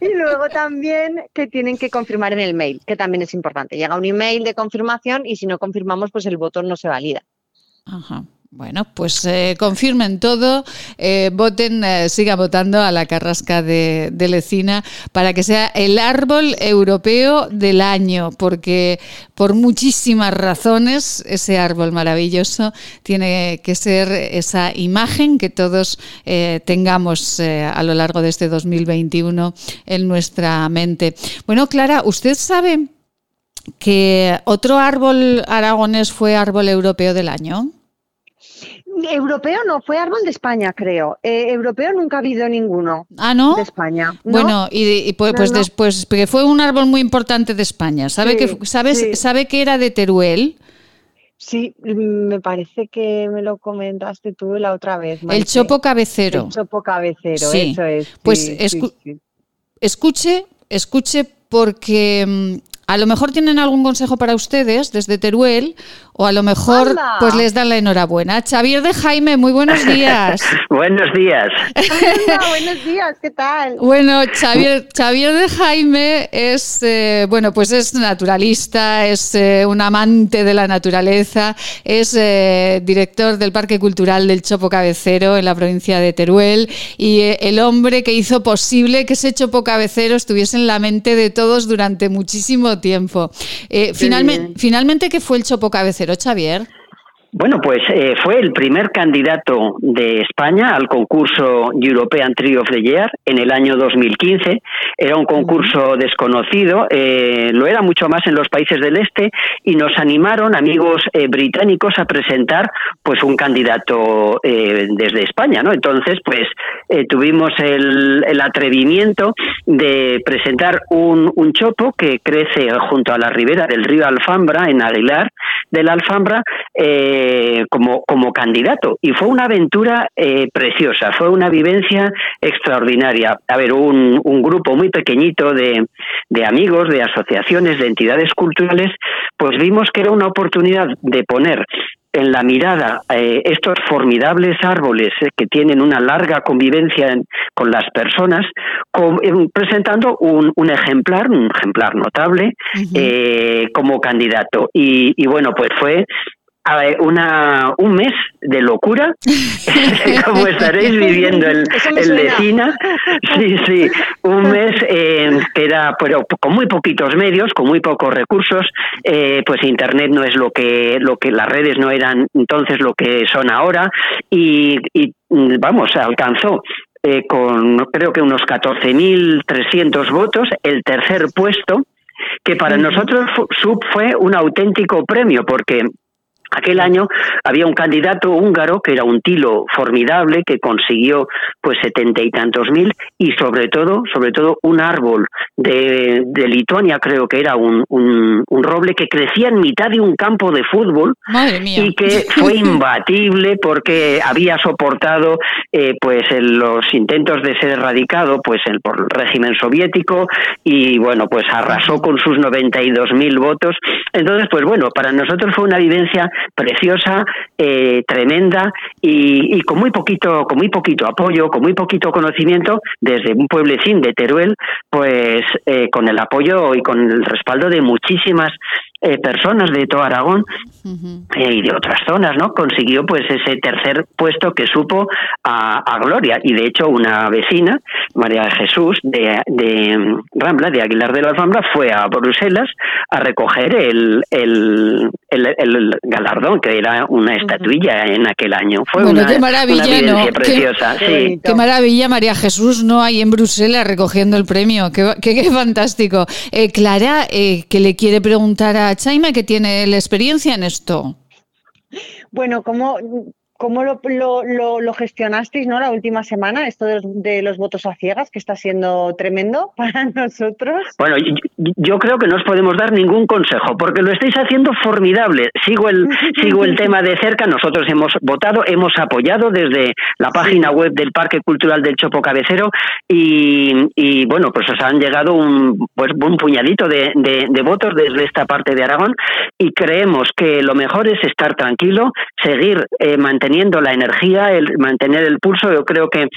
Y luego también que tienen que confirmar en el mail, que también es importante. Llega un email de confirmación y si no confirmamos, pues el voto no se valida. Ajá. Bueno, pues confirmen todo, voten, sigan votando a la carrasca de Lecina para que sea el árbol europeo del año, porque por muchísimas razones ese árbol maravilloso tiene que ser esa imagen que todos tengamos a lo largo de este 2021 en nuestra mente. Bueno, Clara, ¿usted sabe que otro árbol aragonés fue árbol europeo del año? Europeo no, fue árbol de España, creo. Europeo nunca ha habido ninguno. ¿Ah, no? De España. ¿No? Bueno, y pues no. Después, porque fue un árbol muy importante de España. ¿Sabe que era de Teruel? Sí, me parece que me lo comentaste tú la otra vez, Marce. El Chopo Cabecero. El Chopo Cabecero, sí. Eso es. Sí, pues sí. Escuche porque... A lo mejor tienen algún consejo para ustedes desde Teruel, o a lo mejor pues les dan la enhorabuena. Xavier de Jaime, muy buenos días. Buenos días. Hola, buenos días, ¿qué tal? Bueno, Xavier de Jaime es es naturalista, es un amante de la naturaleza, es director del Parque Cultural del Chopo Cabecero en la provincia de Teruel, y el hombre que hizo posible que ese Chopo Cabecero estuviese en la mente de todos durante muchísimo tiempo. Finalmente, ¿qué fue el Chopo Cabecero, Xavier? Bueno, pues fue el primer candidato de España al concurso European Tree of the Year en el año 2015. Era un concurso desconocido, lo era mucho más en los países del este, y nos animaron amigos británicos a presentar pues un candidato desde España, ¿no? Entonces, pues tuvimos el atrevimiento de presentar un chopo que crece junto a la ribera del río Alfambra, en Aguilar de la Alfambra, como candidato, y fue una aventura preciosa, fue una vivencia extraordinaria. A ver, un grupo muy pequeñito de amigos, de asociaciones, de entidades culturales, pues vimos que era una oportunidad de poner en la mirada estos formidables árboles que tienen una larga convivencia con las personas, presentando un ejemplar notable como candidato. Y bueno, pues fue un mes de locura, como estaréis viviendo en Lecina. Sí, un mes que era, pero con muy poquitos medios, con muy pocos recursos, pues internet no es lo que las redes no eran entonces lo que son ahora, y vamos, alcanzó con creo que unos 14.300 votos el tercer puesto, que para nosotros fue un auténtico premio, porque aquel año había un candidato húngaro que era un tilo formidable, que consiguió pues 70,000 y sobre todo un árbol de Lituania, creo que era un roble que crecía en mitad de un campo de fútbol. Madre mía. Y que fue imbatible porque había soportado pues los intentos de ser erradicado pues por el régimen soviético, y bueno, pues arrasó con sus 92,000 votos. Entonces, pues bueno, para nosotros fue una vivencia preciosa, tremenda, y con muy poquito apoyo, con muy poquito conocimiento desde un pueblecín de Teruel, pues con el apoyo y con el respaldo de muchísimas personas de todo Aragón y de otras zonas, ¿no? Consiguió pues ese tercer puesto que supo a gloria. Y de hecho una vecina, María Jesús de Rambla, de Aguilar de la Alfambra, fue a Bruselas a recoger el galardón, que era una estatuilla en aquel año. Fue qué maravilla, una vivencia preciosa. Qué maravilla, María Jesús, ¿no? Ahí en Bruselas recogiendo el premio. Qué fantástico. Clara, que le quiere preguntar a Chaima, que tiene la experiencia en esto. Bueno, ¿cómo lo gestionasteis, ¿no? La última semana, esto de los votos a ciegas, que está siendo tremendo para nosotros. Bueno, yo creo que no os podemos dar ningún consejo, porque lo estáis haciendo formidable. Sigo el tema de cerca. Nosotros hemos votado, hemos apoyado desde la página web del Parque Cultural del Chopo Cabecero, y bueno, pues os han llegado un puñadito de votos desde esta parte de Aragón, y creemos que lo mejor es estar tranquilo, seguir manteniendo la energía, mantener el pulso. Yo creo que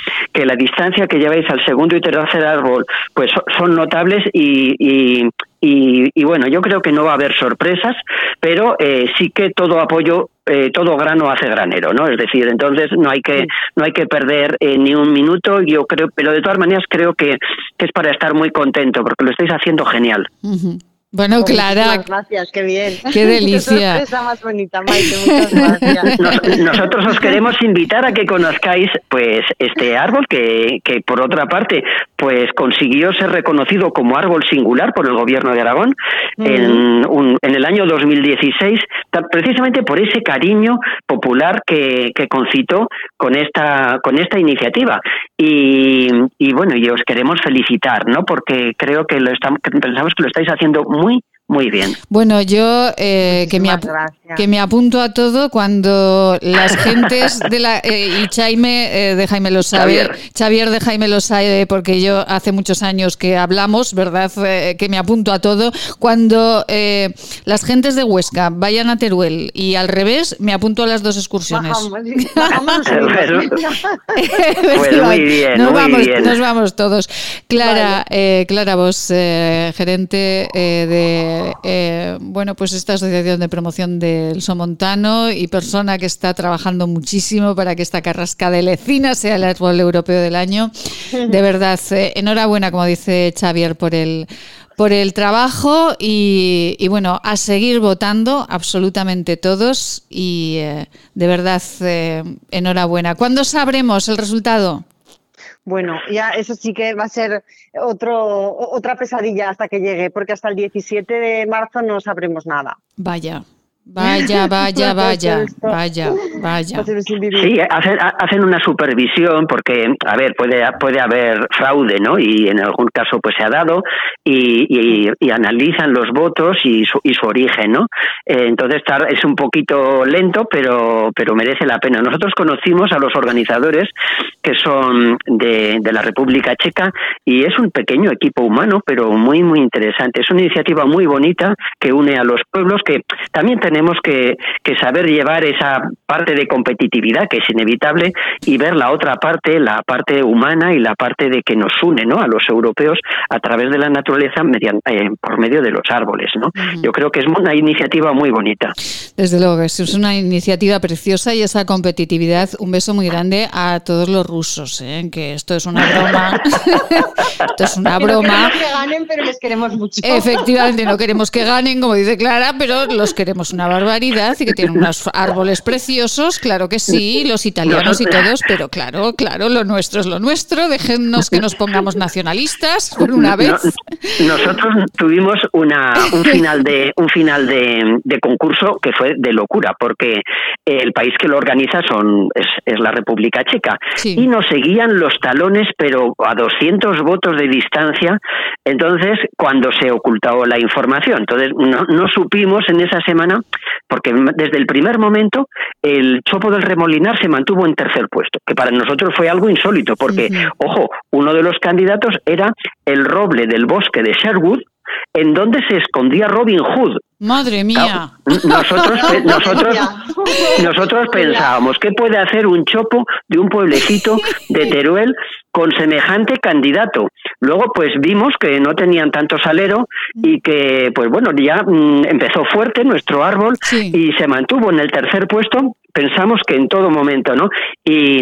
la distancia que lleváis al segundo y tercer árbol pues son notables, y Y bueno, yo creo que no va a haber sorpresas, pero sí que todo apoyo, todo grano hace granero, ¿no? Es decir, entonces no hay que perder ni un minuto. Yo creo, pero de todas maneras creo que es para estar muy contento porque lo estáis haciendo genial. Uh-huh. Bueno, Clara, gracias, qué bien. Qué delicia. Qué sorpresa más bonita, Maite, muchas gracias. Nosotros os queremos invitar a que conozcáis pues este árbol que por otra parte pues consiguió ser reconocido como árbol singular por el Gobierno de Aragón en el año 2016, precisamente por ese cariño popular que concitó con esta iniciativa. Y bueno, y os queremos felicitar, ¿no? Porque creo que pensamos que lo estáis haciendo muy bien. Bueno, yo que me apunto a todo cuando las gentes de la y Xavier de Jaime lo sabe porque yo hace muchos años que hablamos, ¿verdad? Que me apunto a todo cuando las gentes de Huesca vayan a Teruel y al revés, me apunto a las dos excursiones. Bajamos, pues muy bien, nos vamos todos. Clara, vale. Clara Bosch, gerente de esta asociación de promoción del somontano y persona que está trabajando muchísimo para que esta carrasca de Lecina sea el árbol europeo del año. De verdad, enhorabuena, como dice Xavier, por el trabajo y bueno, a seguir votando absolutamente todos y de verdad, enhorabuena. ¿Cuándo sabremos el resultado? Bueno, ya eso sí que va a ser otra pesadilla hasta que llegue, porque hasta el 17 de marzo no sabremos nada. Vaya. Sí, hacen una supervisión porque, a ver, puede haber fraude, ¿no? Y en algún caso pues se ha dado y analizan los votos y su origen, ¿no? Entonces es un poquito lento, pero merece la pena. Nosotros conocimos a los organizadores que son de la República Checa y es un pequeño equipo humano, pero muy, muy interesante. Es una iniciativa muy bonita que une a los pueblos que también tenemos que saber llevar esa parte de competitividad que es inevitable y ver la otra parte, la parte humana y la parte de que nos une, ¿no? A los europeos a través de la naturaleza por medio de los árboles, ¿no? Uh-huh. Yo creo que es una iniciativa muy bonita. Desde luego, es una iniciativa preciosa y esa competitividad, un beso muy grande a todos los rusos, ¿eh? Que esto es una broma. Esto es una broma. No queremos que ganen, pero les queremos mucho. Efectivamente, no queremos que ganen, como dice Clara, pero los queremos una barbaridad y que tienen unos árboles preciosos, claro que sí, los italianos y todos, pero claro, lo nuestro es lo nuestro, déjennos que nos pongamos nacionalistas por una vez. Nosotros tuvimos un final de concurso que fue de locura, porque el país que lo organiza es la República Checa, sí. Y nos seguían los talones, pero a 200 votos de distancia, entonces cuando se ocultó la información, entonces no supimos en esa semana, porque desde el primer momento el Chopo del Remolinar se mantuvo en tercer puesto, que para nosotros fue algo insólito, porque, uh-huh. Ojo, uno de los candidatos era el roble del bosque de Sherwood, en donde se escondía Robin Hood. Madre mía. Nosotros pensábamos, ¿qué puede hacer un chopo de un pueblecito de Teruel con semejante candidato? Luego pues vimos que no tenían tanto salero y que pues bueno, ya empezó fuerte nuestro árbol, sí. Y se mantuvo en el tercer puesto, pensamos que en todo momento, ¿no? Y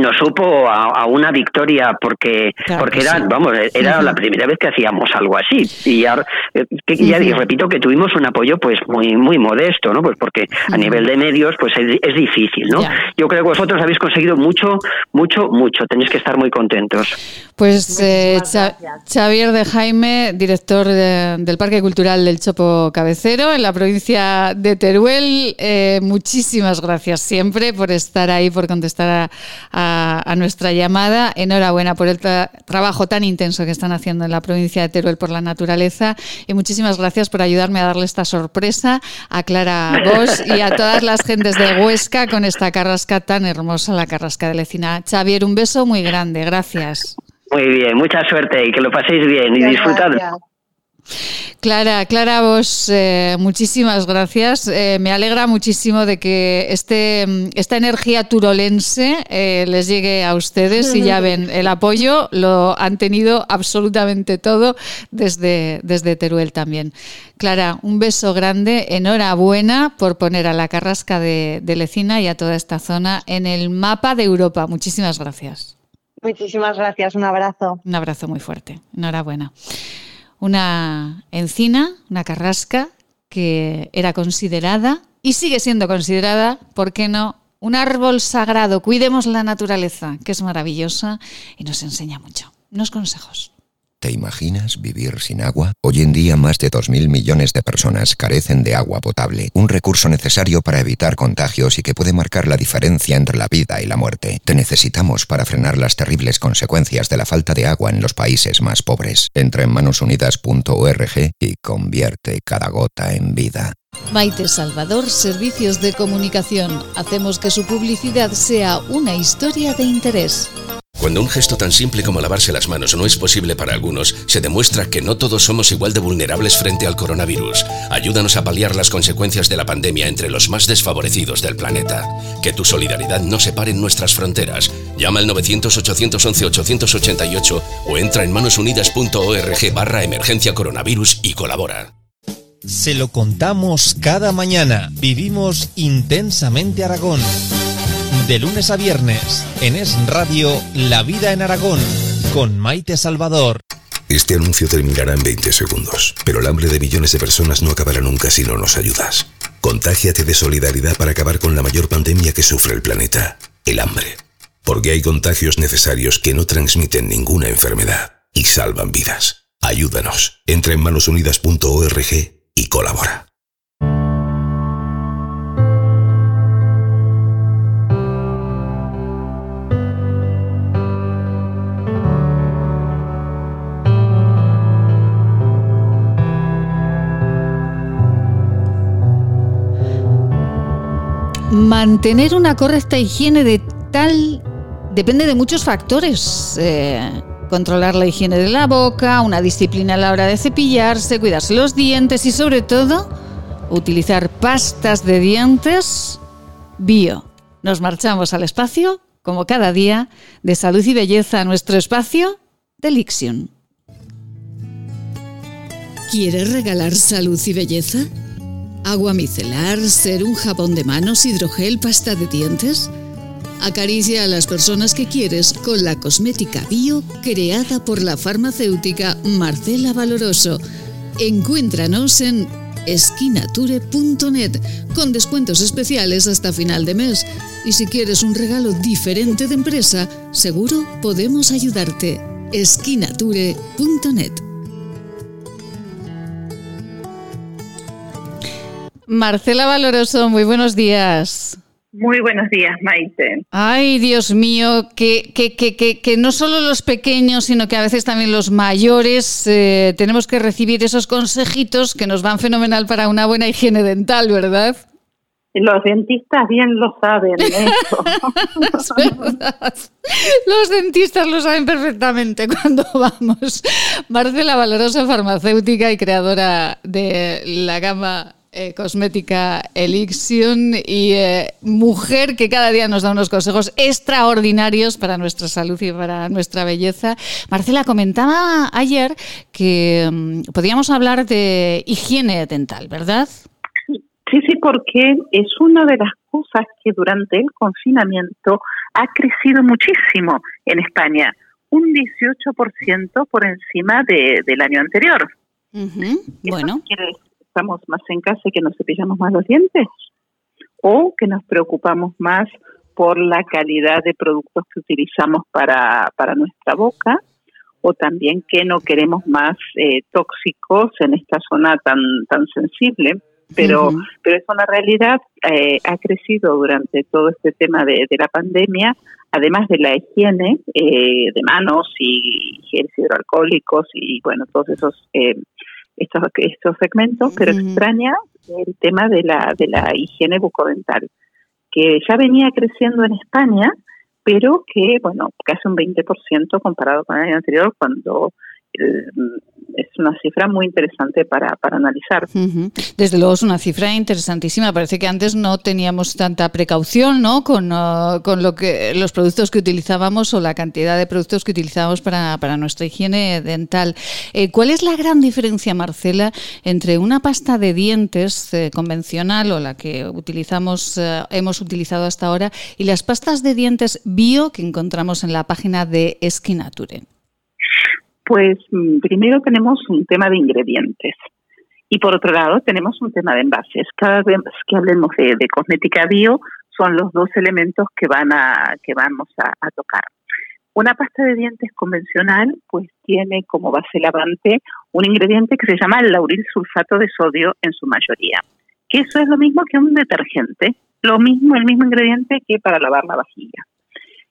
nos supo a una victoria porque era, sí. Vamos, era la primera vez que hacíamos algo así y repito que tuvimos un apoyo pues muy muy modesto, ¿no? Pues porque a nivel de medios pues es difícil, ¿no? Ya. Yo creo que vosotros habéis conseguido mucho, tenéis que estar muy contentos. Pues Xavier de Jaime, director del Parque Cultural del Chopo Cabecero en la provincia de Teruel, muchísimas gracias siempre por estar ahí, por contestar a nuestra llamada. Enhorabuena por el trabajo tan intenso que están haciendo en la provincia de Teruel por la naturaleza y muchísimas gracias por ayudarme a darle esta sorpresa a Clara Bosch y a todas las gentes de Huesca con esta carrasca tan hermosa, la carrasca de Lecina. Xavier, un beso muy grande, gracias. Muy bien, mucha suerte y que lo paséis bien y disfrutad. Clara Bosch, muchísimas gracias. Me alegra muchísimo de que esta energía turolense les llegue a ustedes, y ya ven, el apoyo lo han tenido absolutamente todo desde Teruel también. Clara, un beso grande, enhorabuena por poner a la carrasca de Lecina y a toda esta zona en el mapa de Europa. Muchísimas gracias. Muchísimas gracias, un abrazo. Un abrazo muy fuerte, enhorabuena. Una encina, una carrasca que era considerada y sigue siendo considerada, ¿por qué no?, un árbol sagrado. Cuidemos la naturaleza, que es maravillosa y nos enseña mucho. Unos consejos. ¿Te imaginas vivir sin agua? Hoy en día más de 2.000 millones de personas carecen de agua potable, un recurso necesario para evitar contagios y que puede marcar la diferencia entre la vida y la muerte. Te necesitamos para frenar las terribles consecuencias de la falta de agua en los países más pobres. Entra en manosunidas.org y convierte cada gota en vida. Maite Salvador, Servicios de Comunicación. Hacemos que su publicidad sea una historia de interés. Cuando un gesto tan simple como lavarse las manos no es posible para algunos, se demuestra que no todos somos igual de vulnerables frente al coronavirus. Ayúdanos a paliar las consecuencias de la pandemia entre los más desfavorecidos del planeta. Que tu solidaridad no separe nuestras fronteras. Llama al 900-811-888 o entra en manosunidas.org/emergencia coronavirus y colabora. Se lo contamos cada mañana. Vivimos intensamente Aragón. De lunes a viernes, en Es Radio, La Vida en Aragón, con Maite Salvador. Este anuncio terminará en 20 segundos, pero el hambre de millones de personas no acabará nunca si no nos ayudas. Contágiate de solidaridad para acabar con la mayor pandemia que sufre el planeta, el hambre. Porque hay contagios necesarios que no transmiten ninguna enfermedad y salvan vidas. Ayúdanos. Entra en manosunidas.org y colabora. Mantener una correcta higiene dental depende de muchos factores. Controlar la higiene de la boca, una disciplina a la hora de cepillarse, cuidarse los dientes y, sobre todo, utilizar pastas de dientes bio. Nos marchamos al espacio, como cada día, de salud y belleza, a nuestro espacio de Elixion. ¿Quieres regalar salud y belleza? Agua micelar, serum, jabón de manos, hidrogel, pasta de dientes. Acaricia a las personas que quieres con la cosmética bio creada por la farmacéutica Marcela Valoroso. Encuéntranos en esquinature.net con descuentos especiales hasta final de mes. Y si quieres un regalo diferente de empresa, seguro podemos ayudarte. Esquinature.net. Marcela Valoroso, muy buenos días. Muy buenos días, Maite. Ay, Dios mío, que no solo los pequeños, sino que a veces también los mayores tenemos que recibir esos consejitos que nos van fenomenal para una buena higiene dental, ¿verdad? Los dentistas bien lo saben, eso. Es verdad. Los dentistas lo saben perfectamente cuando vamos. Marcela Valoroso, farmacéutica y creadora de la gama cosmética Elixion y mujer que cada día nos da unos consejos extraordinarios para nuestra salud y para nuestra belleza. Marcela, comentaba ayer que podíamos hablar de higiene dental, ¿verdad? Sí, porque es una de las cosas que durante el confinamiento ha crecido muchísimo en España, un 18% por encima del año anterior. Uh-huh. Bueno. Estamos más en casa y que nos cepillamos más los dientes, o que nos preocupamos más por la calidad de productos que utilizamos para nuestra boca, o también que no queremos más tóxicos en esta zona tan sensible, pero es una realidad. Ha crecido durante todo este tema de la pandemia, además de la higiene de manos y geles hidroalcohólicos y bueno, todos esos estos segmentos, pero extraña el tema de la higiene bucodental, que ya venía creciendo en España, pero que, bueno, casi un 20% comparado con el año anterior, cuando es una cifra muy interesante para analizar. Uh-huh. Desde luego es una cifra interesantísima. Parece que antes no teníamos tanta precaución, ¿no? Con lo que los productos que utilizábamos o la cantidad de productos que utilizábamos para nuestra higiene dental. ¿Cuál es la gran diferencia, Marcela, entre una pasta de dientes convencional o la que utilizamos hemos utilizado hasta ahora y las pastas de dientes bio que encontramos en la página de Esquinature? Pues primero tenemos un tema de ingredientes y por otro lado tenemos un tema de envases. Cada vez que hablemos de cosmética bio son los dos elementos que vamos a tocar. Una pasta de dientes convencional pues tiene como base lavante un ingrediente que se llama el lauril sulfato de sodio en su mayoría, que eso es lo mismo que un detergente, el mismo ingrediente que para lavar la vajilla.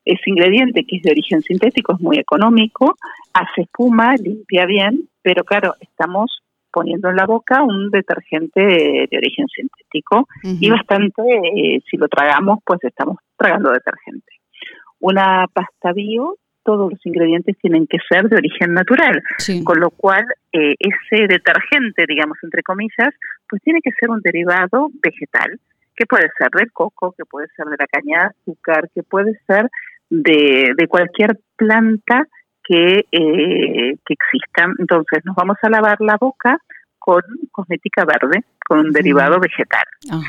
Ese ingrediente, que es de origen sintético, es muy económico, hace espuma, limpia bien, pero claro, estamos poniendo en la boca un detergente de origen sintético y bastante, si lo tragamos, pues estamos tragando detergente. Una pasta bio, todos los ingredientes tienen que ser de origen natural, sí. Con lo cual ese detergente, digamos entre comillas, pues tiene que ser un derivado vegetal, que puede ser del coco, que puede ser de la caña de azúcar, que puede ser de cualquier planta que exista. Entonces nos vamos a lavar la boca con cosmética verde, con un derivado vegetal. Uh-huh.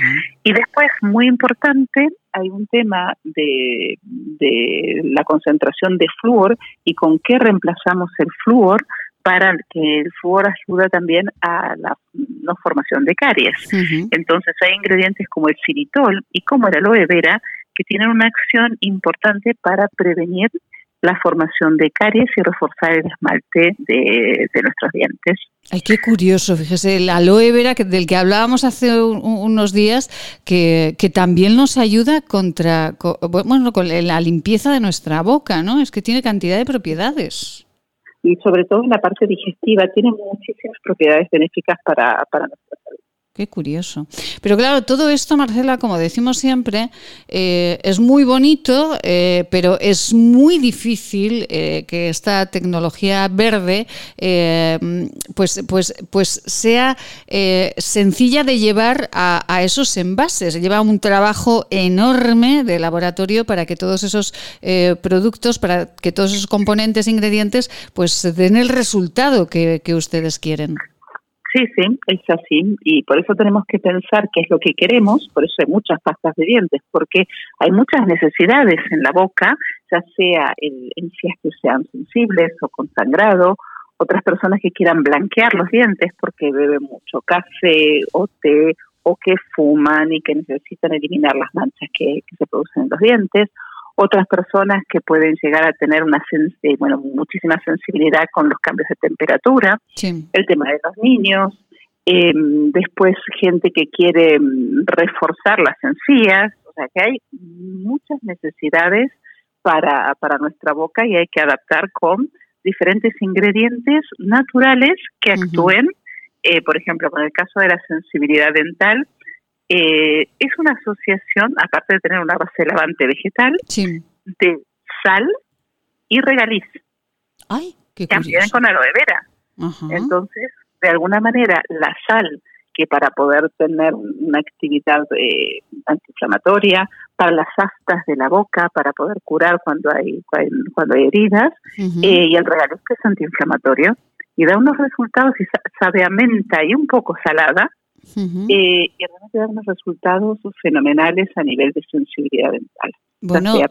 Y después, muy importante, hay un tema de la concentración de flúor y con qué reemplazamos el flúor, para que el flúor ayuda también a la no formación de caries. Uh-huh. Entonces hay ingredientes como el xilitol y como el aloe vera que tienen una acción importante para prevenir la formación de caries y reforzar el esmalte de nuestros dientes. Ay, qué curioso, fíjese, el aloe vera del que hablábamos hace unos días, que también nos ayuda con la limpieza de nuestra boca, ¿no? Es que tiene cantidad de propiedades. Y sobre todo en la parte digestiva, tiene muchísimas propiedades benéficas para nuestra salud. Qué curioso. Pero claro, todo esto, Marcela, como decimos siempre, es muy bonito, pero es muy difícil que esta tecnología verde pues sea sencilla de llevar a esos envases. Lleva un trabajo enorme de laboratorio para que todos esos productos, para que todos esos componentes, ingredientes, pues den el resultado que ustedes quieren. Sí, es así, y por eso tenemos que pensar qué es lo que queremos, por eso hay muchas pastas de dientes, porque hay muchas necesidades en la boca, ya sea encías que sean sensibles o con sangrado, otras personas que quieran blanquear los dientes porque beben mucho café o té, o que fuman y que necesitan eliminar las manchas que se producen en los dientes, otras personas que pueden llegar a tener muchísima sensibilidad con los cambios de temperatura, sí. El tema de los niños, después gente que quiere reforzar las encías, o sea que hay muchas necesidades para nuestra boca y hay que adaptar con diferentes ingredientes naturales que actúen, por ejemplo, con el caso de la sensibilidad dental, es una asociación, aparte de tener una base lavante vegetal, sí. De sal y regaliz. ¡Ay, qué curioso! También con aloe vera. Uh-huh. Entonces, de alguna manera, la sal, que para poder tener una actividad antiinflamatoria, para las aftas de la boca, para poder curar cuando hay heridas, y el regaliz, que es antiinflamatorio, y da unos resultados, y sabe a menta y un poco salada, y realmente da unos resultados fenomenales a nivel de sensibilidad dental. Bueno, sí,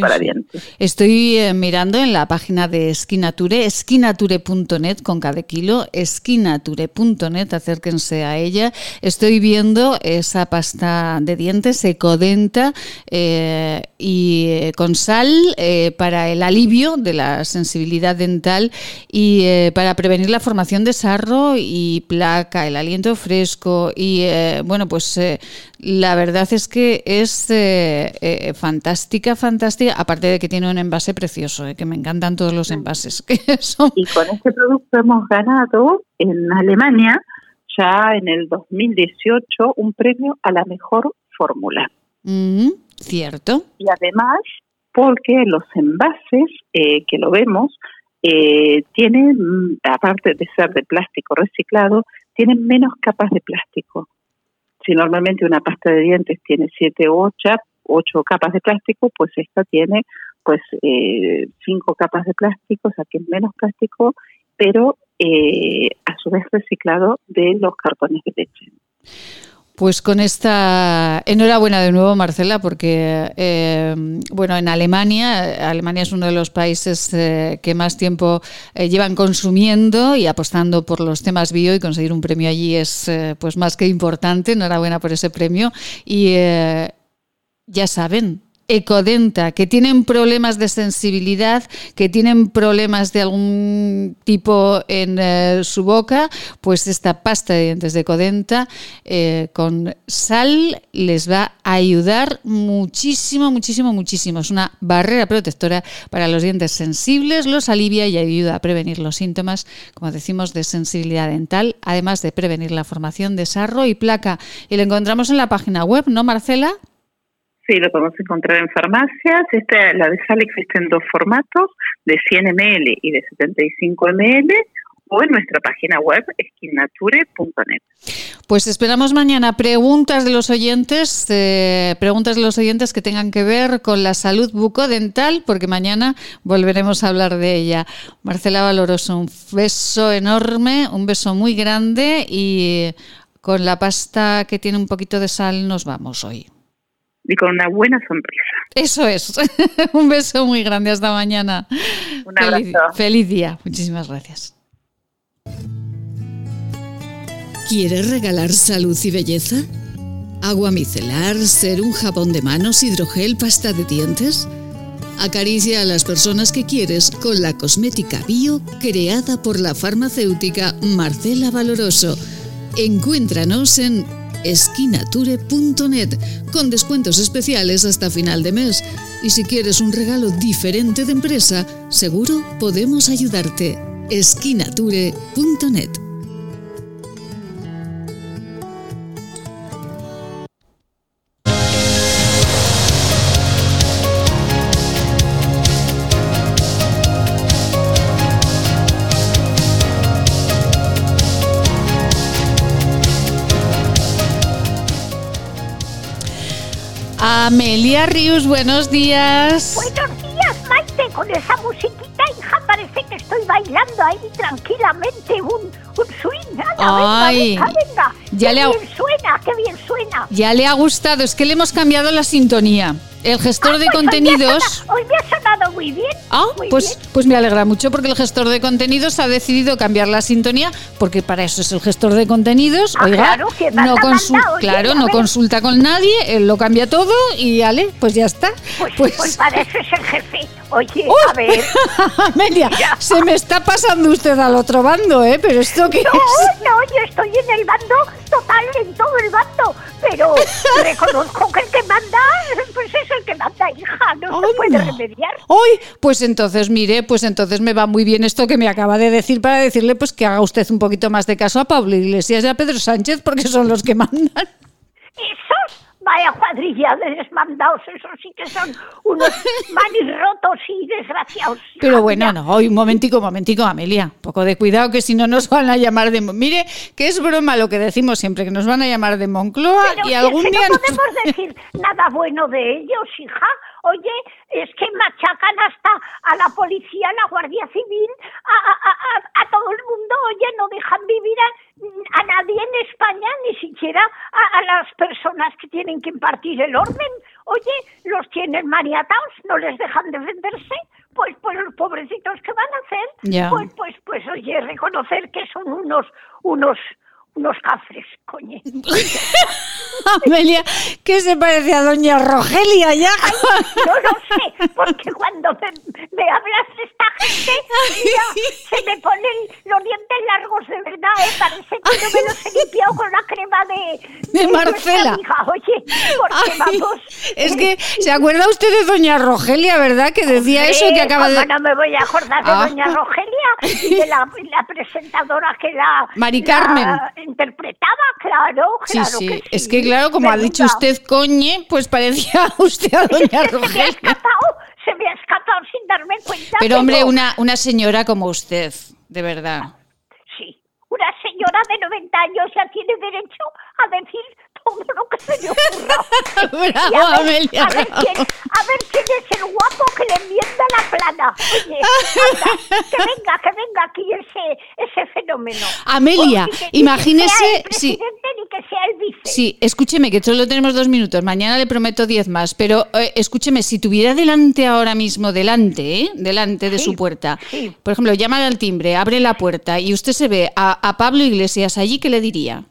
para dientes. Sí. Estoy mirando en la página de Esquinature, esquinature.net, con cada kilo, esquinature.net, acérquense a ella. Estoy viendo esa pasta de dientes Ecodenta y con sal para el alivio de la sensibilidad dental y para prevenir la formación de sarro y placa, el aliento fresco y la verdad es que es fantástica, aparte de que tiene un envase precioso, que me encantan todos los envases que son. Y con este producto hemos ganado en Alemania, ya en el 2018, un premio a la mejor fórmula. Cierto. Y además, porque los envases, que lo vemos, tienen, aparte de ser de plástico reciclado, tienen menos capas de plástico. Si normalmente una pasta de dientes tiene 7 u 8 capas de plástico, pues esta tiene 5 capas de plástico, o sea que es menos plástico, pero a su vez reciclado de los cartones de leche. Pues con esta enhorabuena de nuevo, Marcela, porque en Alemania es uno de los países que más tiempo llevan consumiendo y apostando por los temas bio, y conseguir un premio allí es pues más que importante. Enhorabuena por ese premio. Y ya saben, Ecodenta, que tienen problemas de sensibilidad, que tienen problemas de algún tipo en su boca, pues esta pasta de dientes de Ecodenta con sal les va a ayudar muchísimo, muchísimo, muchísimo. Es una barrera protectora para los dientes sensibles, los alivia y ayuda a prevenir los síntomas, como decimos, de sensibilidad dental, además de prevenir la formación de sarro y placa. Y lo encontramos en la página web, ¿no, Marcela? Sí, lo podemos encontrar en farmacias. La de sal existe en 2 formatos, de 100 ml y de 75 ml, o en nuestra página web, esquinature.net. Pues esperamos mañana preguntas de los oyentes, que tengan que ver con la salud bucodental, porque mañana volveremos a hablar de ella. Marcela Valoroso, un beso enorme, un beso muy grande, y con la pasta que tiene un poquito de sal nos vamos hoy. Y con una buena sonrisa. Eso es. Un beso muy grande. Hasta mañana. Un abrazo. Feliz día. Muchísimas gracias. ¿Quieres regalar salud y belleza? ¿Agua micelar, serum, jabón de manos, hidrogel, pasta de dientes? Acaricia a las personas que quieres con la cosmética bio creada por la farmacéutica Marcela Valoroso. Encuéntranos en esquinature.net con descuentos especiales hasta final de mes, y si quieres un regalo diferente de empresa, seguro podemos ayudarte. esquinature.net. Amelia Rius, buenos días. Buenos días, Maite, con esa musiquita, hija, parece que estoy bailando ahí tranquilamente un swing. Anda, venga. Qué bien suena. Ya le ha gustado, es que le hemos cambiado la sintonía. El gestor de contenidos... Hoy me ha sonado muy bien. Pues me alegra mucho, porque el gestor de contenidos ha decidido cambiar la sintonía, porque para eso es el gestor de contenidos. No consulta con nadie, él lo cambia todo y ale, pues ya está. Pues para eso es el jefe. Oye, a ver... Amelia, se me está pasando usted al otro bando, ¿eh? ¿Pero esto qué es? No, yo estoy en el bando total, en todo el bando, pero reconozco que el que manda, pues es el que manda, hija, no se puede remediar. Hoy, pues entonces me va muy bien esto que me acaba de decir, para decirle pues que haga usted un poquito más de caso a Pablo Iglesias y a Pedro Sánchez, porque son los que mandan. ¿Esos? Vaya cuadrilla de desmandados, esos sí que son unos manirrotos y desgraciados. Pero bueno, un momentico, Amelia, un poco de cuidado, que si no nos van a llamar de... Mire, que es broma lo que decimos siempre, que nos van a llamar de Moncloa. Pero y algún día... No podemos decir nada bueno de ellos, hija. Oye, es que machacan hasta a la policía, a la Guardia Civil, a todo el mundo. Oye, no dejan vivir a nadie en España, ni siquiera a las personas que tienen que impartir el orden. Oye, los tienen maniatados, no les dejan defenderse. Pues los pobrecitos, ¿qué van a hacer? Yeah. Pues oye, reconocer que son unos cafres, coño. Amelia, ¿qué se parece a doña Rogelia ya? Ay, no lo sé, porque cuando me hablas de esta gente, mira, se me ponen los dientes largos, de verdad, parece que no me los he limpiado con la crema de Marcela. Hija, oye, porque vamos... Es que, ¿se acuerda usted de doña Rogelia, verdad? Que decía eso que acaba de... No me voy a acordar de doña Rogelia y de la presentadora que la... Mari Carmen. Interpretaba, claro. Sí. Que sí. Es que claro, como ha dicho usted coñe, pues parecía usted a doña Rogelia. Se me ha escapado sin darme cuenta. Pero hombre, una señora como usted, de verdad. Sí, una señora de 90 años ya tiene derecho a decir todo lo que se le ocurra. Bravo, Amelia. A ver quién es el guapo que le enmienda la plana. Oye, anda, que venga aquí ese fenómeno. Amelia, imagínese... Sí, escúcheme, que solo tenemos 2 minutos. Mañana le prometo 10 más. Pero escúcheme, si tuviera delante ahora mismo, delante de su puerta, por ejemplo, llaman al timbre, abre la puerta y usted se ve a Pablo Iglesias allí, ¿qué le diría?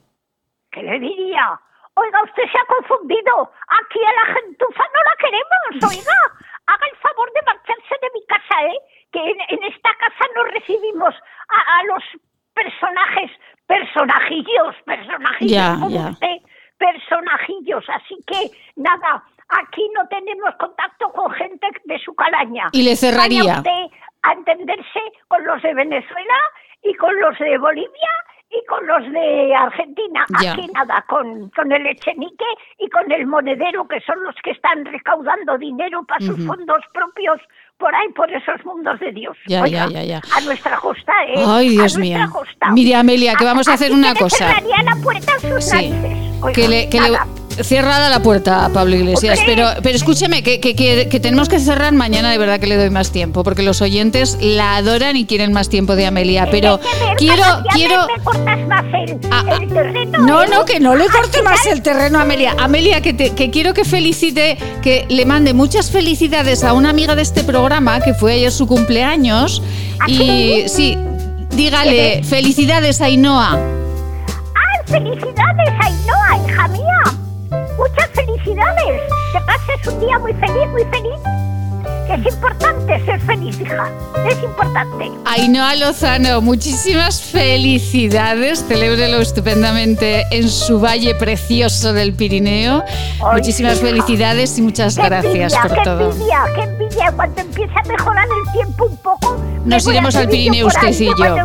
¿Qué le diría? Oiga, usted se ha confundido. Aquí a la gentuza no la queremos, oiga. Haga el favor de marcharse de mi casa, ¿eh? Que en esta casa no recibimos a los personajillos, así que nada, aquí no tenemos contacto con gente de su calaña. Y le cerraría. Vaya usted a entenderse con los de Venezuela y con los de Bolivia y con los de Argentina. Ya. Aquí nada, con el Echenique y con el Monedero, que son los que están recaudando dinero para sus fondos propios por ahí, por esos mundos de Dios. Ya, oiga, ya. A nuestra costa, ¿eh? Ay, Dios mío. Mire, Amelia, que vamos a hacer una cosa. Cerraría la puerta a sus narices. Oiga, cerrada la puerta a Pablo Iglesias. Okay. Pero escúcheme, que tenemos que cerrar mañana, de verdad que le doy más tiempo, porque los oyentes la adoran y quieren más tiempo de Amelia. Pero quiero... ¿Me cortas más el terreno? No, que no le corte más el terreno a Amelia. Amelia, que quiero que felicite, que le mande muchas felicidades a una amiga de este programa, que fue ayer su cumpleaños. Y sí, dígale, felicidades a Ainoa. ¡Ay, felicidades a Ainoa, hija mía! Muchas felicidades, que pases un día muy feliz. Es importante ser feliz, hija, es importante. Ainhoa Lozano, muchísimas felicidades, celébrelo estupendamente en su valle precioso del Pirineo. Ay, muchísimas felicidades y muchas gracias por todo. ¡Qué envidia! Cuando empiece a mejorar el tiempo un poco... Nos iremos al Pirineo usted y yo.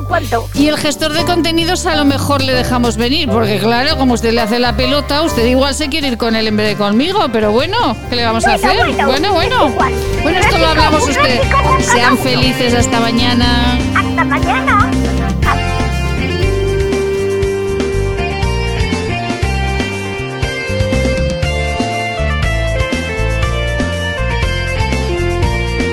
Y el gestor de contenidos a lo mejor le dejamos venir, porque claro, como usted le hace la pelota, usted igual se quiere ir con él en vez de conmigo, pero bueno, ¿qué le vamos a hacer? Bueno, esto lo hablamos usted. Sean felices, hasta mañana. Hasta mañana.